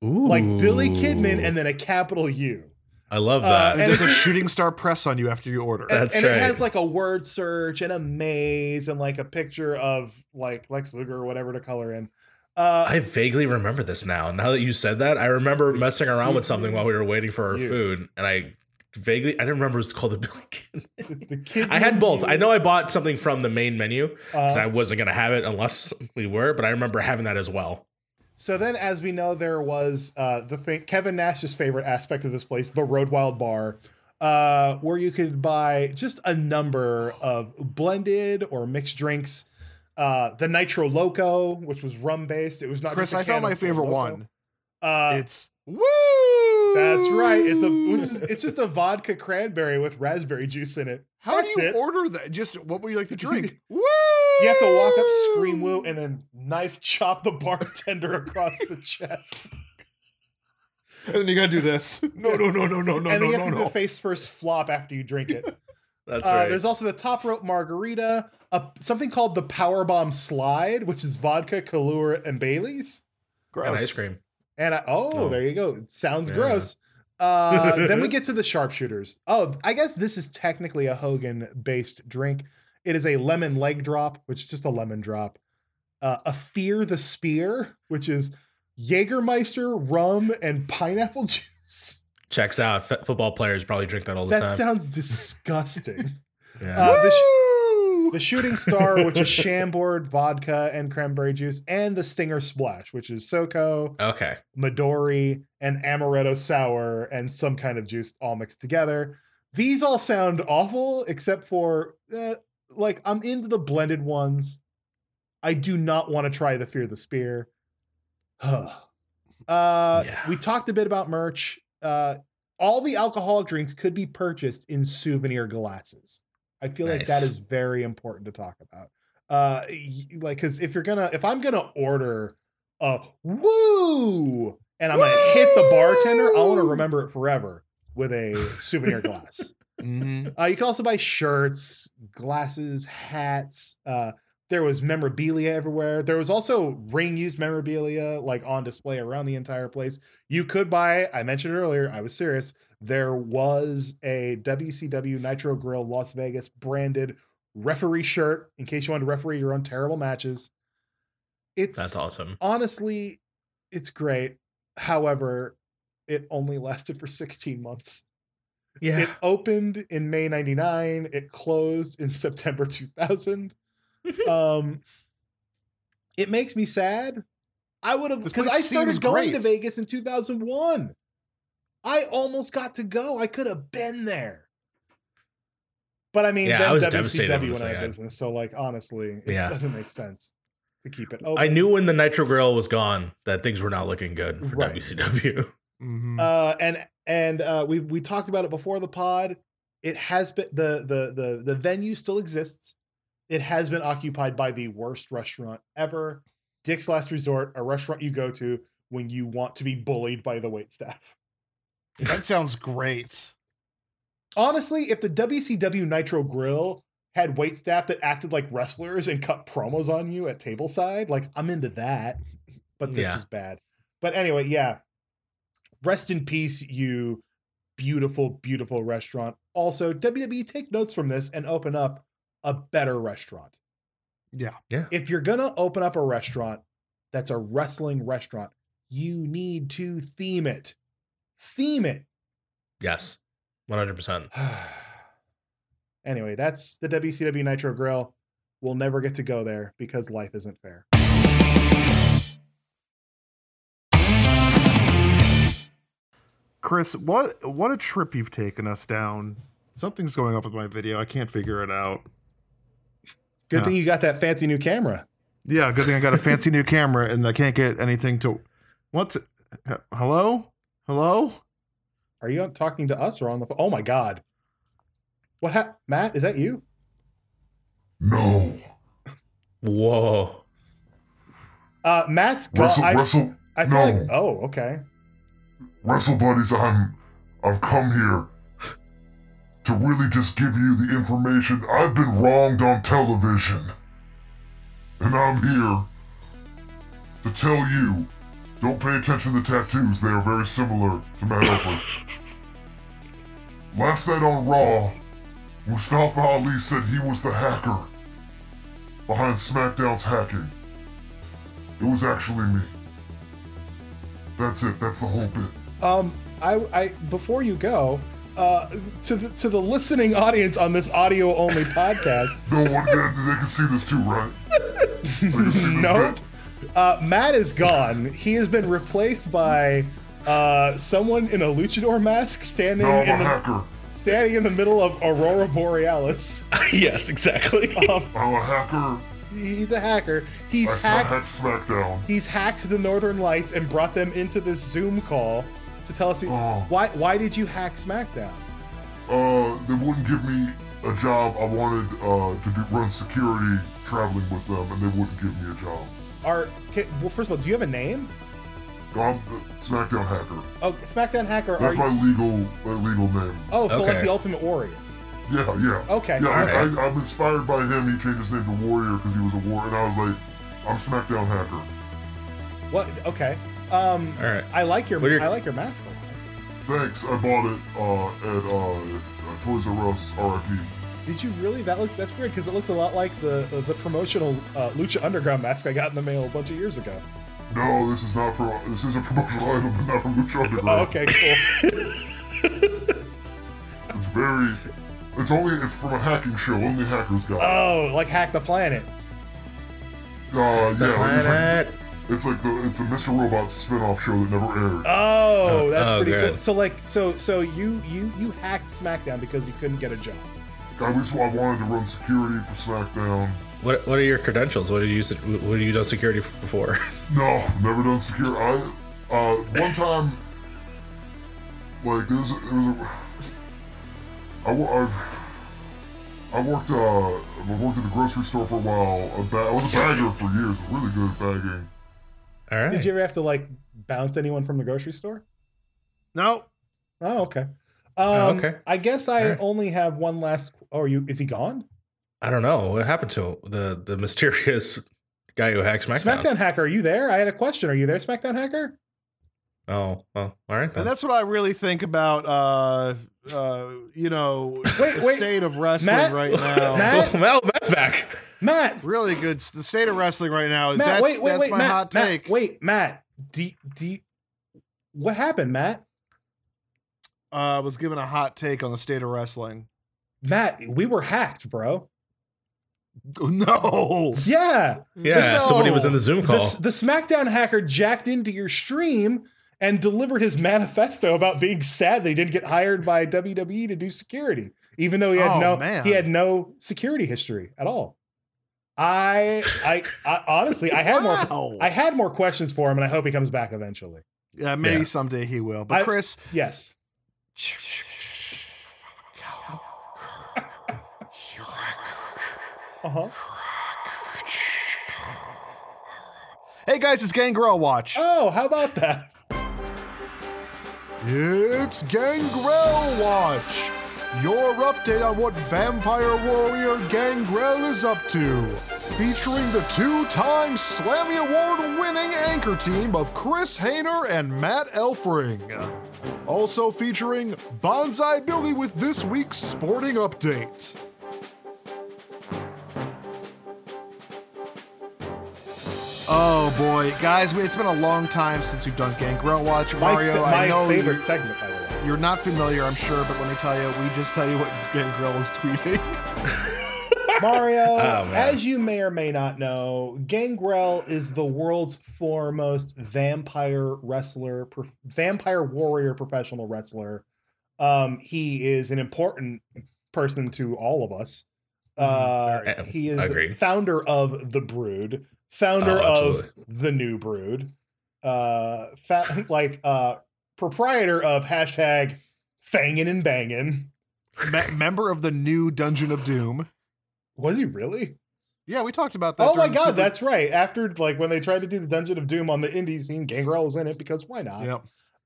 Ooh. Like Billy Kidman, and then a capital U. I love that. And there's a shooting star press on you after you order. That's right. It has a word search and a maze and a picture of Lex Luger or whatever to color in. I vaguely remember this now. Now that you said that, I remember messing around with something while we were waiting for our food, and I didn't remember it was called the Billy Kidman. It's the Kidman. I had both. I know I bought something from the main menu because I wasn't going to have it unless we were, but I remember having that as well. So then, as we know, there was the thing, Kevin Nash's favorite aspect of this place, the Road Wild Bar, where you could buy just a number of blended or mixed drinks. The Nitro Loco, which was rum based. It was not. Chris, I found my favorite one. It's woo. That's right. It's just a vodka cranberry with raspberry juice in it. How do you order that? Just what would you like to drink? Woo. You have to walk up, scream woo, and then knife chop the bartender across the chest. And then you gotta do this. No. And then you have to do the face first flop after you drink it. That's right. There's also the top rope margarita, something called the Powerbomb Slide, which is vodka, Kahlua, and Bailey's. Gross. And ice cream. And there you go. It sounds gross. Then we get to the sharpshooters. Oh, I guess this is technically a Hogan-based drink. It is a lemon leg drop, which is just a lemon drop. A Fear the Spear, which is Jägermeister, rum, and pineapple juice. Checks out. Football players probably drink that all the time. That sounds disgusting. Yeah. The Shooting Star, which is Chambord, vodka, and cranberry juice, and the Stinger Splash, which is SoCo, Midori, and Amaretto Sour, and some kind of juice all mixed together. These all sound awful, except for, like, I'm into the blended ones. I do not want to try the Fear the Spear. We talked a bit about merch. All the alcoholic drinks could be purchased in souvenir glasses. I feel like that is very important to talk about. Like, cause if I'm going to order a woo and I'm going to hit the bartender, I want to remember it forever with a souvenir glass. Mm-hmm. You can also buy shirts, glasses, hats. There was memorabilia everywhere. There was also ring-used memorabilia, like, on display around the entire place. You could buy, I mentioned earlier, I was serious, there was a WCW Nitro Grill Las Vegas branded referee shirt in case you wanted to referee your own terrible matches. That's awesome. Honestly, it's great. However, it only lasted for 16 months. Yeah. It opened in May 99. It closed in September 2000. It makes me sad. I would have, because I started going to Vegas in 2001. I almost got to go. I could have been there. But I mean, I was WCW went out of business, so, like, honestly, it doesn't make sense to keep it open. I knew when the Nitro Grill was gone that things were not looking good for WCW. Mm-hmm. We talked about it before the pod. It has been the venue still exists. It has been occupied by the worst restaurant ever, Dick's Last Resort, a restaurant you go to when you want to be bullied by the waitstaff. That sounds great. Honestly, if the WCW Nitro Grill had waitstaff that acted like wrestlers and cut promos on you at tableside, like, I'm into that, but this is bad. But anyway, rest in peace, you beautiful, beautiful restaurant. Also, WWE, take notes from this and open up a better restaurant. Yeah. If you're going to open up a restaurant that's a wrestling restaurant, you need to theme it. Theme it. Yes. 100%. Anyway, that's the WCW Nitro Grill. We'll never get to go there because life isn't fair. Chris, what a trip you've taken us down. Something's going up with my video. I can't figure it out. Good thing you got that fancy new camera. Yeah, good thing I got a fancy new camera and I can't get anything to... What's... Hello? Hello? Are you talking to us or on the... Oh, my God. What Matt, is that you? No. Whoa. Matt's... I feel like... Oh, okay. Wrestle Buddies, I've come here to really just give you the information. I've been wronged on television. And I'm here to tell you, don't pay attention to the tattoos. They are very similar to Matt Elfring. Last night on Raw, Mustafa Ali said he was the hacker behind SmackDown's hacking. It was actually me. That's it. That's the whole bit. Before you go... to the listening audience on this audio only podcast, no one they can see this too, right? No, Matt is gone. He has been replaced by someone in a luchador mask standing in the middle of Aurora Borealis. Yes, exactly. I'm a hacker. He's a hacker. I hacked SmackDown. He's hacked the Northern Lights and brought them into this Zoom call to tell us why did you hack SmackDown? They wouldn't give me a job. I wanted to run security traveling with them, and they wouldn't give me a job. Well, first of all, do you have a name? I'm SmackDown Hacker. Oh, SmackDown Hacker. That's my legal name. Oh, so like the Ultimate Warrior. Yeah. Okay. Yeah, okay. I'm inspired by him. He changed his name to Warrior because he was a warrior, and I was like, I'm SmackDown Hacker. What? Okay. All right. I like your mask a lot. Thanks. I bought it at Toys R Us. R.I.P. Did you really? That's weird because it looks a lot like the promotional Lucha Underground mask I got in the mail a bunch of years ago. No, this is a promotional item, but not from Lucha Underground. Oh, okay, cool. It's from a hacking show. Only hackers got it. Oh, like Hack the Planet. Yeah. It's like it's a Mr. Robot spin-off show that never aired. Oh, that's pretty good. Cool. So like you hacked SmackDown because you couldn't get a job. I wanted to run security for SmackDown. What are your credentials? What have you done security before? No, never done security. I one time like I worked at a grocery store for a while. I was a bagger for years. Really good at bagging. All right. Did you ever have to like bounce anyone from the grocery store? No. Oh, okay. Okay. I guess I only have one last. Oh, is he gone? I don't know what happened to the mysterious guy who hacked SmackDown. SmackDown hacker, are you there? I had a question. Are you there, SmackDown hacker? Oh, well, all right. Then. And that's what I really think about. The state of wrestling right now. Matt? Well, Matt's back. Matt, really good. The state of wrestling right now. Matt, that's my Matt, hot take. Matt. What happened, Matt? I was given a hot take on the state of wrestling. Matt, we were hacked, bro. No. Yeah. Somebody was in the Zoom call. The SmackDown hacker jacked into your stream and delivered his manifesto about being sad that he didn't get hired by WWE to do security, even though he had no security history at all. I honestly, I had more questions for him, and I hope he comes back eventually. Yeah, maybe someday he will. But Chris, yes. Uh-huh. Hey guys, it's Gangrel Watch. Oh, how about that? It's Gangrel Watch, your update on what Vampire Warrior Gangrel is up to, featuring the two-time Slammy Award-winning anchor team of Chris Hayner and Matt Elfring. Also featuring Bonsai Billy with this week's sporting update. Oh boy, guys! It's been a long time since we've done Gangrel Watch. Mario, I know my favorite segment, by the way. You're not familiar, I'm sure, but let me tell you, we just tell you what Gangrel is tweeting. Mario, as you may or may not know, Gangrel is the world's foremost vampire wrestler, vampire warrior, professional wrestler. He is an important person to all of us. He is founder of The Brood. Founder of The New Brood, proprietor of hashtag Fangin' and Bangin', member of the new Dungeon of Doom. Was he really? Yeah, we talked about that. Oh my God, that's right. After when they tried to do the Dungeon of Doom on the indie scene, Gangrel was in it because why not?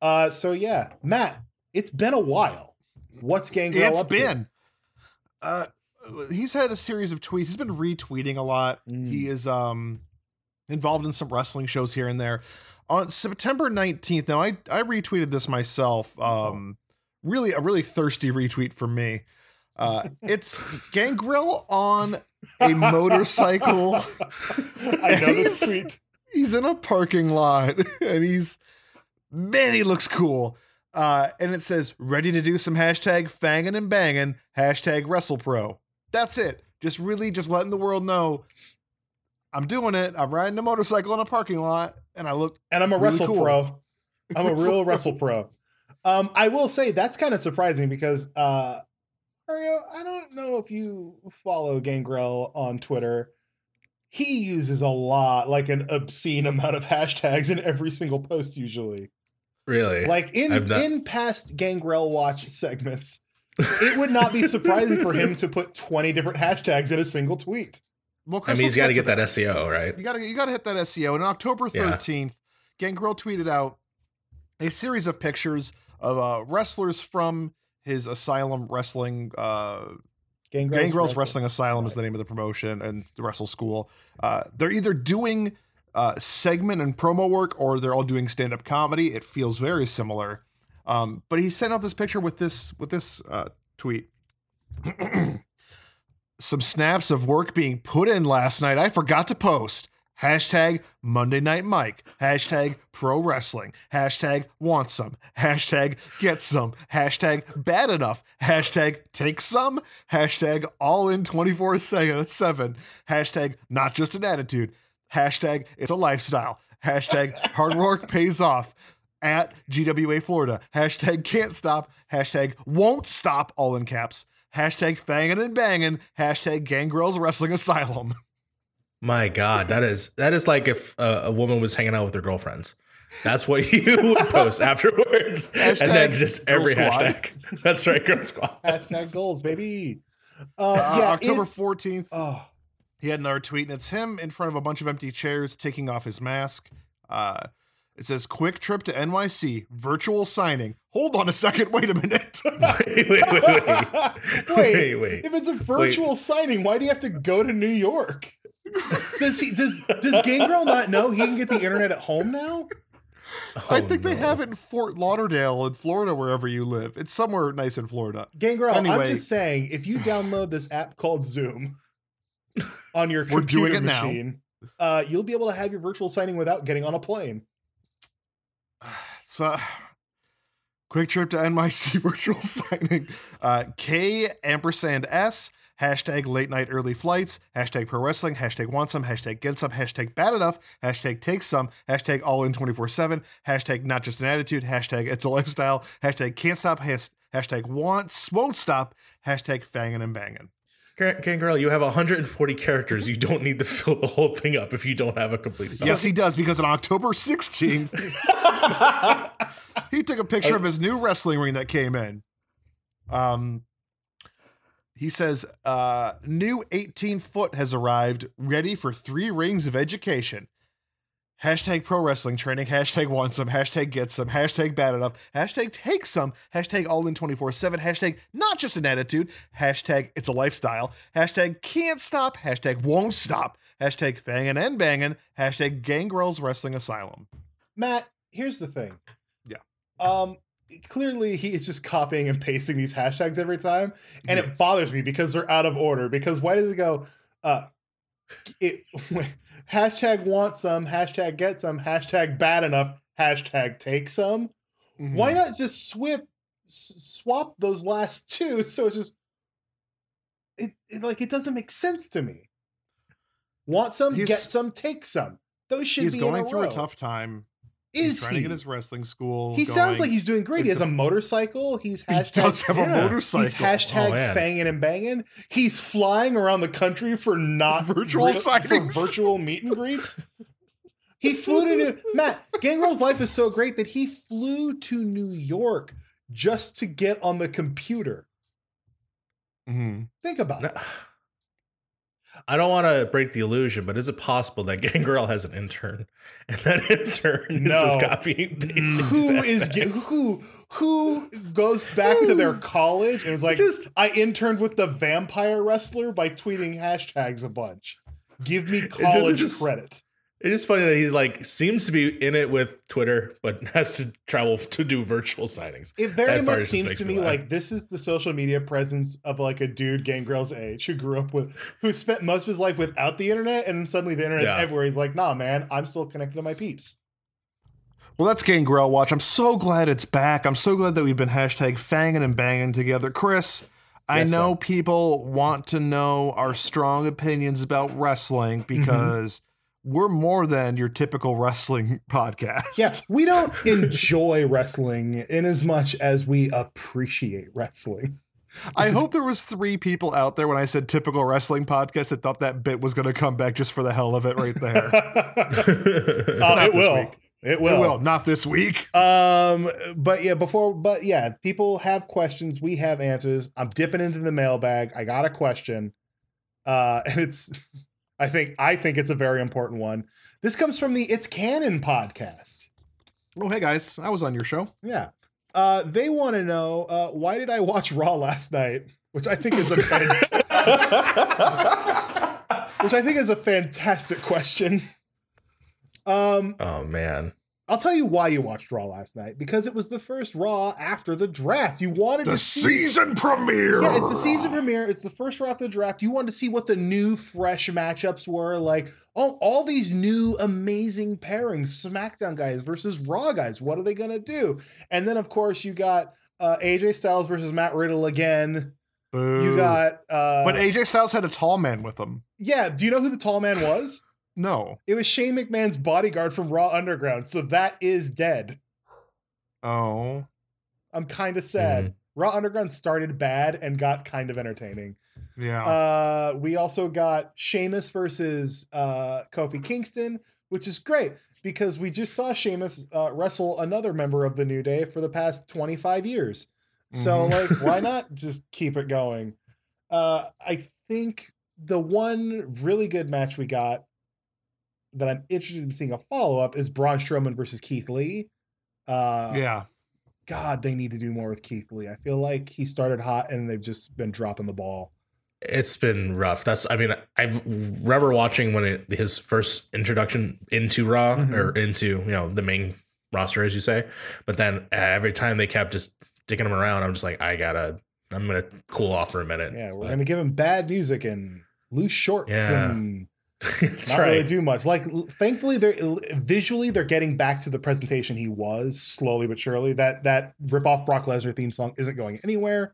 Yep. Matt, it's been a while. What's Gangrel up to? It's been. He's had a series of tweets. He's been retweeting a lot. Mm. He is involved in some wrestling shows here and there. On September 19th, now I retweeted this myself. Really, a really thirsty retweet from me. It's Gangrel on a motorcycle. I know this tweet. He's in a parking lot, and he looks cool. And it says, ready to do some hashtag Fangin' and Bangin', hashtag WrestlePro. That's it. Just letting the world know I'm doing it. I'm riding a motorcycle in a parking lot and I'm a really wrestle cool. pro. I'm a real wrestle pro. I will say that's kind of surprising because, Mario, I don't know if you follow Gangrel on Twitter. He uses a lot, like an obscene amount of hashtags in every single post usually. Really? Like in past Gangrel Watch segments, it would not be surprising for him to put 20 different hashtags in a single tweet. Well, Chris, he's got to get that SEO, right? You got to hit that SEO. And on October 13th, Gangrel tweeted out a series of pictures of wrestlers from his Asylum Wrestling. Gangrel's Wrestling Asylum is the name of the promotion and the wrestle school. They're either doing segment and promo work or they're all doing stand-up comedy. It feels very similar. But he sent out this picture with this tweet. Some snaps of work being put in last night. I forgot to post. Hashtag Monday Night Mike. Hashtag Pro Wrestling. Hashtag Want Some. Hashtag Get Some. Hashtag Bad Enough. Hashtag Take Some. Hashtag All In 24/7. Hashtag Not Just an Attitude. Hashtag It's a Lifestyle. Hashtag hard work pays off. At GWA Florida. Hashtag can't stop. Hashtag won't stop. All in caps. Hashtag fangin' and bangin'. Hashtag Gangrel's Wrestling Asylum. My God, that is like if a woman was hanging out with her girlfriends. That's what you would post afterwards. Hashtag and then just every hashtag. That's right, Girl Squad. Hashtag goals, baby. October 14th. He had another tweet, and it's him in front of a bunch of empty chairs taking off his mask. It says, quick trip to NYC, virtual signing. Hold on a second. Wait a minute. Wait. If it's a virtual signing, why do you have to go to New York? Does Gangrel not know he can get the internet at home now? Oh, I think they have it in Fort Lauderdale in Florida, wherever you live. It's somewhere nice in Florida. Gangrel, anyway, I'm just saying, if you download this app called Zoom on your computer machine, you'll be able to have your virtual signing without getting on a plane. So, quick trip to NYC virtual signing. K&S, hashtag late night early flights, hashtag pro wrestling, hashtag want some, hashtag get some, hashtag bad enough, hashtag take some, hashtag all in 24/7, hashtag not just an attitude, hashtag it's a lifestyle, hashtag can't stop, hashtag won't stop, hashtag fangin' and bangin'. Gangrel, you have 140 characters. You don't need to fill the whole thing up if you don't have a complete song. Yes, he does, because on October 16th, he took a picture of his new wrestling ring that came in. He says, new 18-foot has arrived, ready for 3 rings of education. Hashtag pro wrestling training, hashtag want some, hashtag get some, hashtag bad enough, hashtag take some, hashtag all in 24/7, hashtag not just an attitude, hashtag it's a lifestyle, hashtag can't stop, hashtag won't stop, hashtag fangin' and bangin', hashtag Gangrel's Wrestling Asylum. Matt, here's the thing. Yeah. Clearly he is just copying and pasting these hashtags every time, and it bothers me because they're out of order, because why does it go, hashtag want some, hashtag get some, hashtag bad enough, hashtag take some. Mm-hmm. Why not just swap those last two? So it's just it doesn't make sense to me. Want some, get some, take some. Those should be in a row. He's going through a tough time. He's trying to get his wrestling school. He sounds like he's doing great. He has a motorcycle. He's hashtag fangin' and bangin'. He's flying around the country for not virtual signings, for virtual meet and greets. He flew to Matt, Gangrel's life is so great that he flew to New York just to get on the computer. Mm-hmm. Think about it. I don't want to break the illusion, but is it possible that Gangrel has an intern, and that intern is just copying pasting? Who goes back to their college and is like, I interned with the vampire wrestler by tweeting hashtags a bunch. Give me college credit. It is funny that he's like seems to be in it with Twitter, but has to travel to do virtual signings. It very much seems to me like this is the social media presence of like a dude Gangrel's age who grew up with, who spent most of his life without the internet, and suddenly the internet's everywhere. He's like, nah, man, I'm still connected to my peeps. Well, that's Gangrel Watch. I'm so glad it's back. I'm so glad that we've been hashtag fangin' and bangin' together. Chris, I know people want to know our strong opinions about wrestling because... Mm-hmm. We're more than your typical wrestling podcast. Yeah, we don't enjoy wrestling in as much as we appreciate wrestling. I hope there was 3 people out there when I said typical wrestling podcast that thought that bit was going to come back just for the hell of it right there. It will. Not this week. But people have questions. We have answers. I'm dipping into the mailbag. I got a question. And it's... I think it's a very important one. This comes from the It's Canon podcast. Oh, hey, guys. I was on your show. Yeah. They want to know, why did I watch Raw last night? Which I think is a fantastic question. Oh, man. I'll tell you why you watched Raw last night. Because it was the first Raw after the draft. You wanted to see... The season premiere! Yeah, it's the season premiere. It's the first Raw after the draft. You wanted to see what the new, fresh matchups were. Like, oh, all these new, amazing pairings. SmackDown guys versus Raw guys. What are they going to do? And then, of course, you got AJ Styles versus Matt Riddle again. Boo. You got... But AJ Styles had a tall man with him. Yeah. Do you know who the tall man was? No. It was Shane McMahon's bodyguard from Raw Underground, so that is dead. Oh. I'm kind of sad. Raw Underground started bad and got kind of entertaining. Yeah. We also got Sheamus versus Kofi Kingston, which is great because we just saw Sheamus wrestle another member of the New Day for the past 25 years. So, like, why not just keep it going? I think the one really good match we got that I'm interested in seeing a follow-up is Braun Strowman versus Keith Lee. Yeah. God, they need to do more with Keith Lee. I feel like he started hot and they've just been dropping the ball. It's been rough. I remember watching when his first introduction into Raw or into, you know, the main roster, as you say. But then every time they kept just dicking him around, I'm just like, I'm going to cool off for a minute. Yeah, we're going to give him bad music and loose shorts and not really do much. Like, thankfully, they're getting back to the presentation he was, slowly but surely. That rip-off Brock Lesnar theme song isn't going anywhere.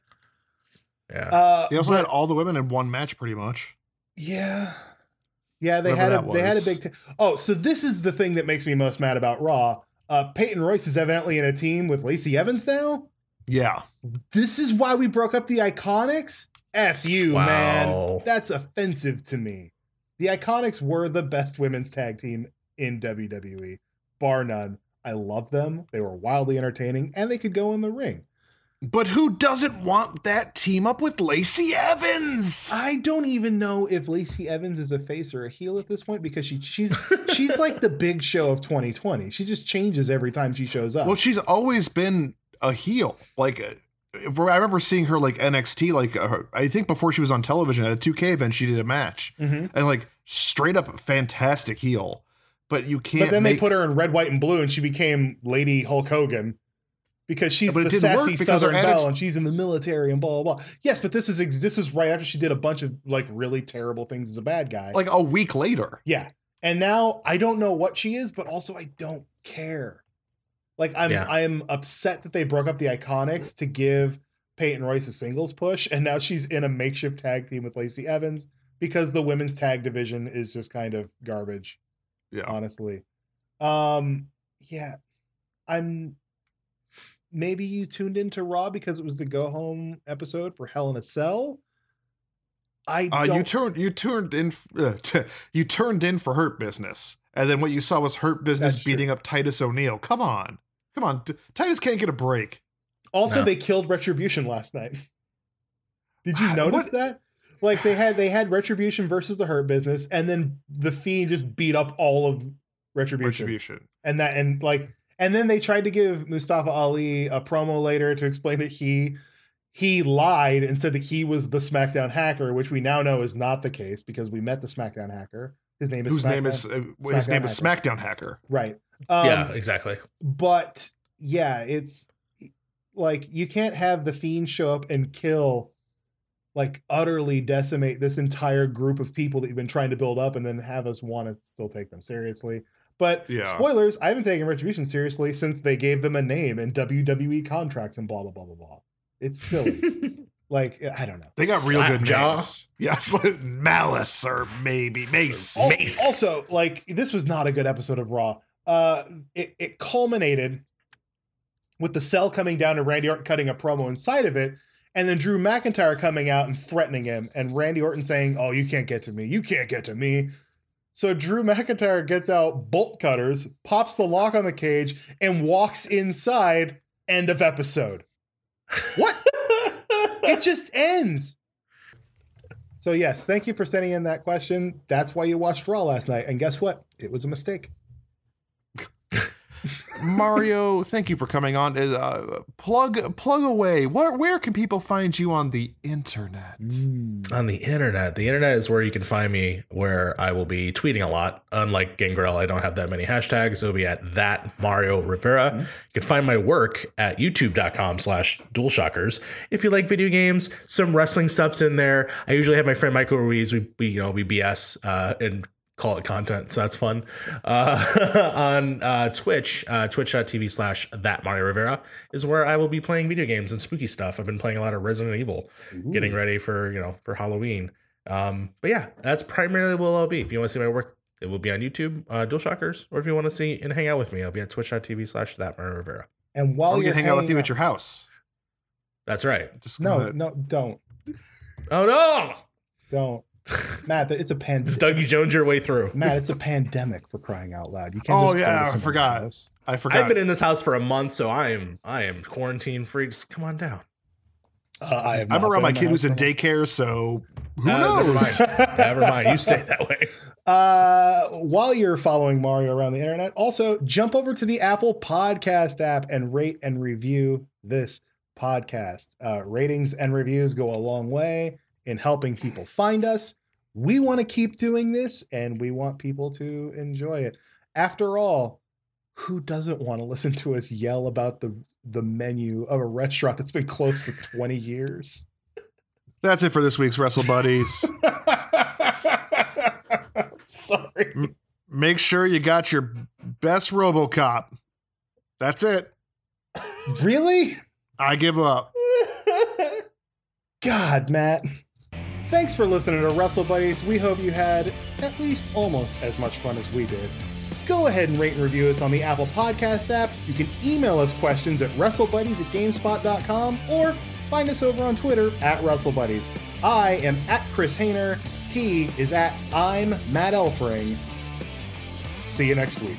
Yeah. They also had all the women in one match, pretty much. Yeah. Yeah, they had a big... so this is the thing that makes me most mad about Raw. Peyton Royce is evidently in a team with Lacey Evans now? Yeah. This is why we broke up the Iconics? F you, man. That's offensive to me. The Iconics were the best women's tag team in WWE, bar none. I love them. They were wildly entertaining, and they could go in the ring. But who doesn't want that team up with Lacey Evans? I don't even know if Lacey Evans is a face or a heel at this point because she's like the Big Show of 2020. She just changes every time she shows up. Well, she's always been a heel. Like I remember seeing her like NXT, like I think before she was on television at a 2K event, she did a match and like straight up fantastic heel. But you can't. But then they put her in red, white, and blue, and she became Lady Hulk Hogan. Because she's the sassy Southern Belle and she's in the military and blah, blah, blah. Yes, but this is right after she did a bunch of like really terrible things as a bad guy. Like a week later. Yeah. And now I don't know what she is, but also I don't care. Like I'm upset that they broke up the Iconics to give Peyton Royce a singles push. And now she's in a makeshift tag team with Lacey Evans because the women's tag division is just kind of garbage. Yeah. Honestly. Maybe you tuned into Raw because it was the go home episode for Hell in a Cell. You turned in for Hurt Business, and then what you saw was Hurt Business beating up Titus O'Neil. Come on, Titus can't get a break. Also, they killed Retribution last night. Did you notice that? Like they had Retribution versus the Hurt Business, and then the Fiend just beat up all of Retribution. And then they tried to give Mustafa Ali a promo later to explain that he lied and said that he was the SmackDown hacker, which we now know is not the case because we met the SmackDown hacker. His name is His name is SmackDown Hacker. Right. Yeah, exactly. But yeah, it's like you can't have the Fiend show up and kill, like utterly decimate this entire group of people that you've been trying to build up and then have us want to still take them seriously. But spoilers, I haven't taken Retribution seriously since they gave them a name and WWE contracts and blah, blah, blah, blah, blah. It's silly. Like, I don't know. They got real good jobs. Yes. Malice or maybe Mace. Also, like, this was not a good episode of Raw. It culminated with the Cell coming down to Randy Orton cutting a promo inside of it. And then Drew McIntyre coming out and threatening him. And Randy Orton saying, "Oh, you can't get to me. You can't get to me." So Drew McIntyre gets out bolt cutters, pops the lock on the cage, and walks inside. End of episode. What? It just ends. So yes, thank you for sending in that question. That's why you watched Raw last night. And guess what? It was a mistake. Mario, thank you for coming on. Plug away. Where can people find you on the internet? On the internet. The internet is where you can find me, where I will be tweeting a lot. Unlike Gangrel, I don't have that many hashtags. It'll be at that Mario Rivera. You can find my work at youtube.com/DualShockers. If you like video games, some wrestling stuff's in there. I usually have my friend Michael Ruiz. We BS and call it content, so that's fun. On Twitch, twitch.tv/thatMarioRivera is where I will be playing video games and spooky stuff. I've been playing a lot of Resident Evil, getting ready for Halloween. But yeah, that's primarily what I'll be. If you want to see my work It will be on YouTube, Dual Shockers, or if you want to see and hang out with me, I'll be at twitch.tv/thatMarioRivera. And while you're hanging out with you at your house. That's right. Just don't. Oh, no. Don't. Matt, it's a pandemic. It's Dougie Jones your way through. Matt, it's a pandemic for crying out loud. You can't I forgot. I've been in this house for a month, so I am quarantine free. Just come on down. I'm around my kid who's in daycare, so who knows? Never mind. You stay that way. While you're following Mario around the internet, also jump over to the Apple Podcast app and rate and review this podcast. Ratings and reviews go a long way in helping people find us. We want to keep doing this, and we want people to enjoy it. After all, who doesn't want to listen to us yell about the menu of a restaurant that's been closed for 20 years? That's it for this week's Wrestle Buddies. Sorry. Make sure you got your best RoboCop. That's it. Really? I give up. God, Matt. Thanks for listening to Wrestle Buddies. We hope you had at least almost as much fun as we did. Go ahead and rate and review us on the Apple Podcast app. You can email us questions at WrestleBuddies@GameSpot.com or find us over on Twitter at WrestleBuddies. I am at Chris Hayner. He is at I'm Matt Elfring. See you next week.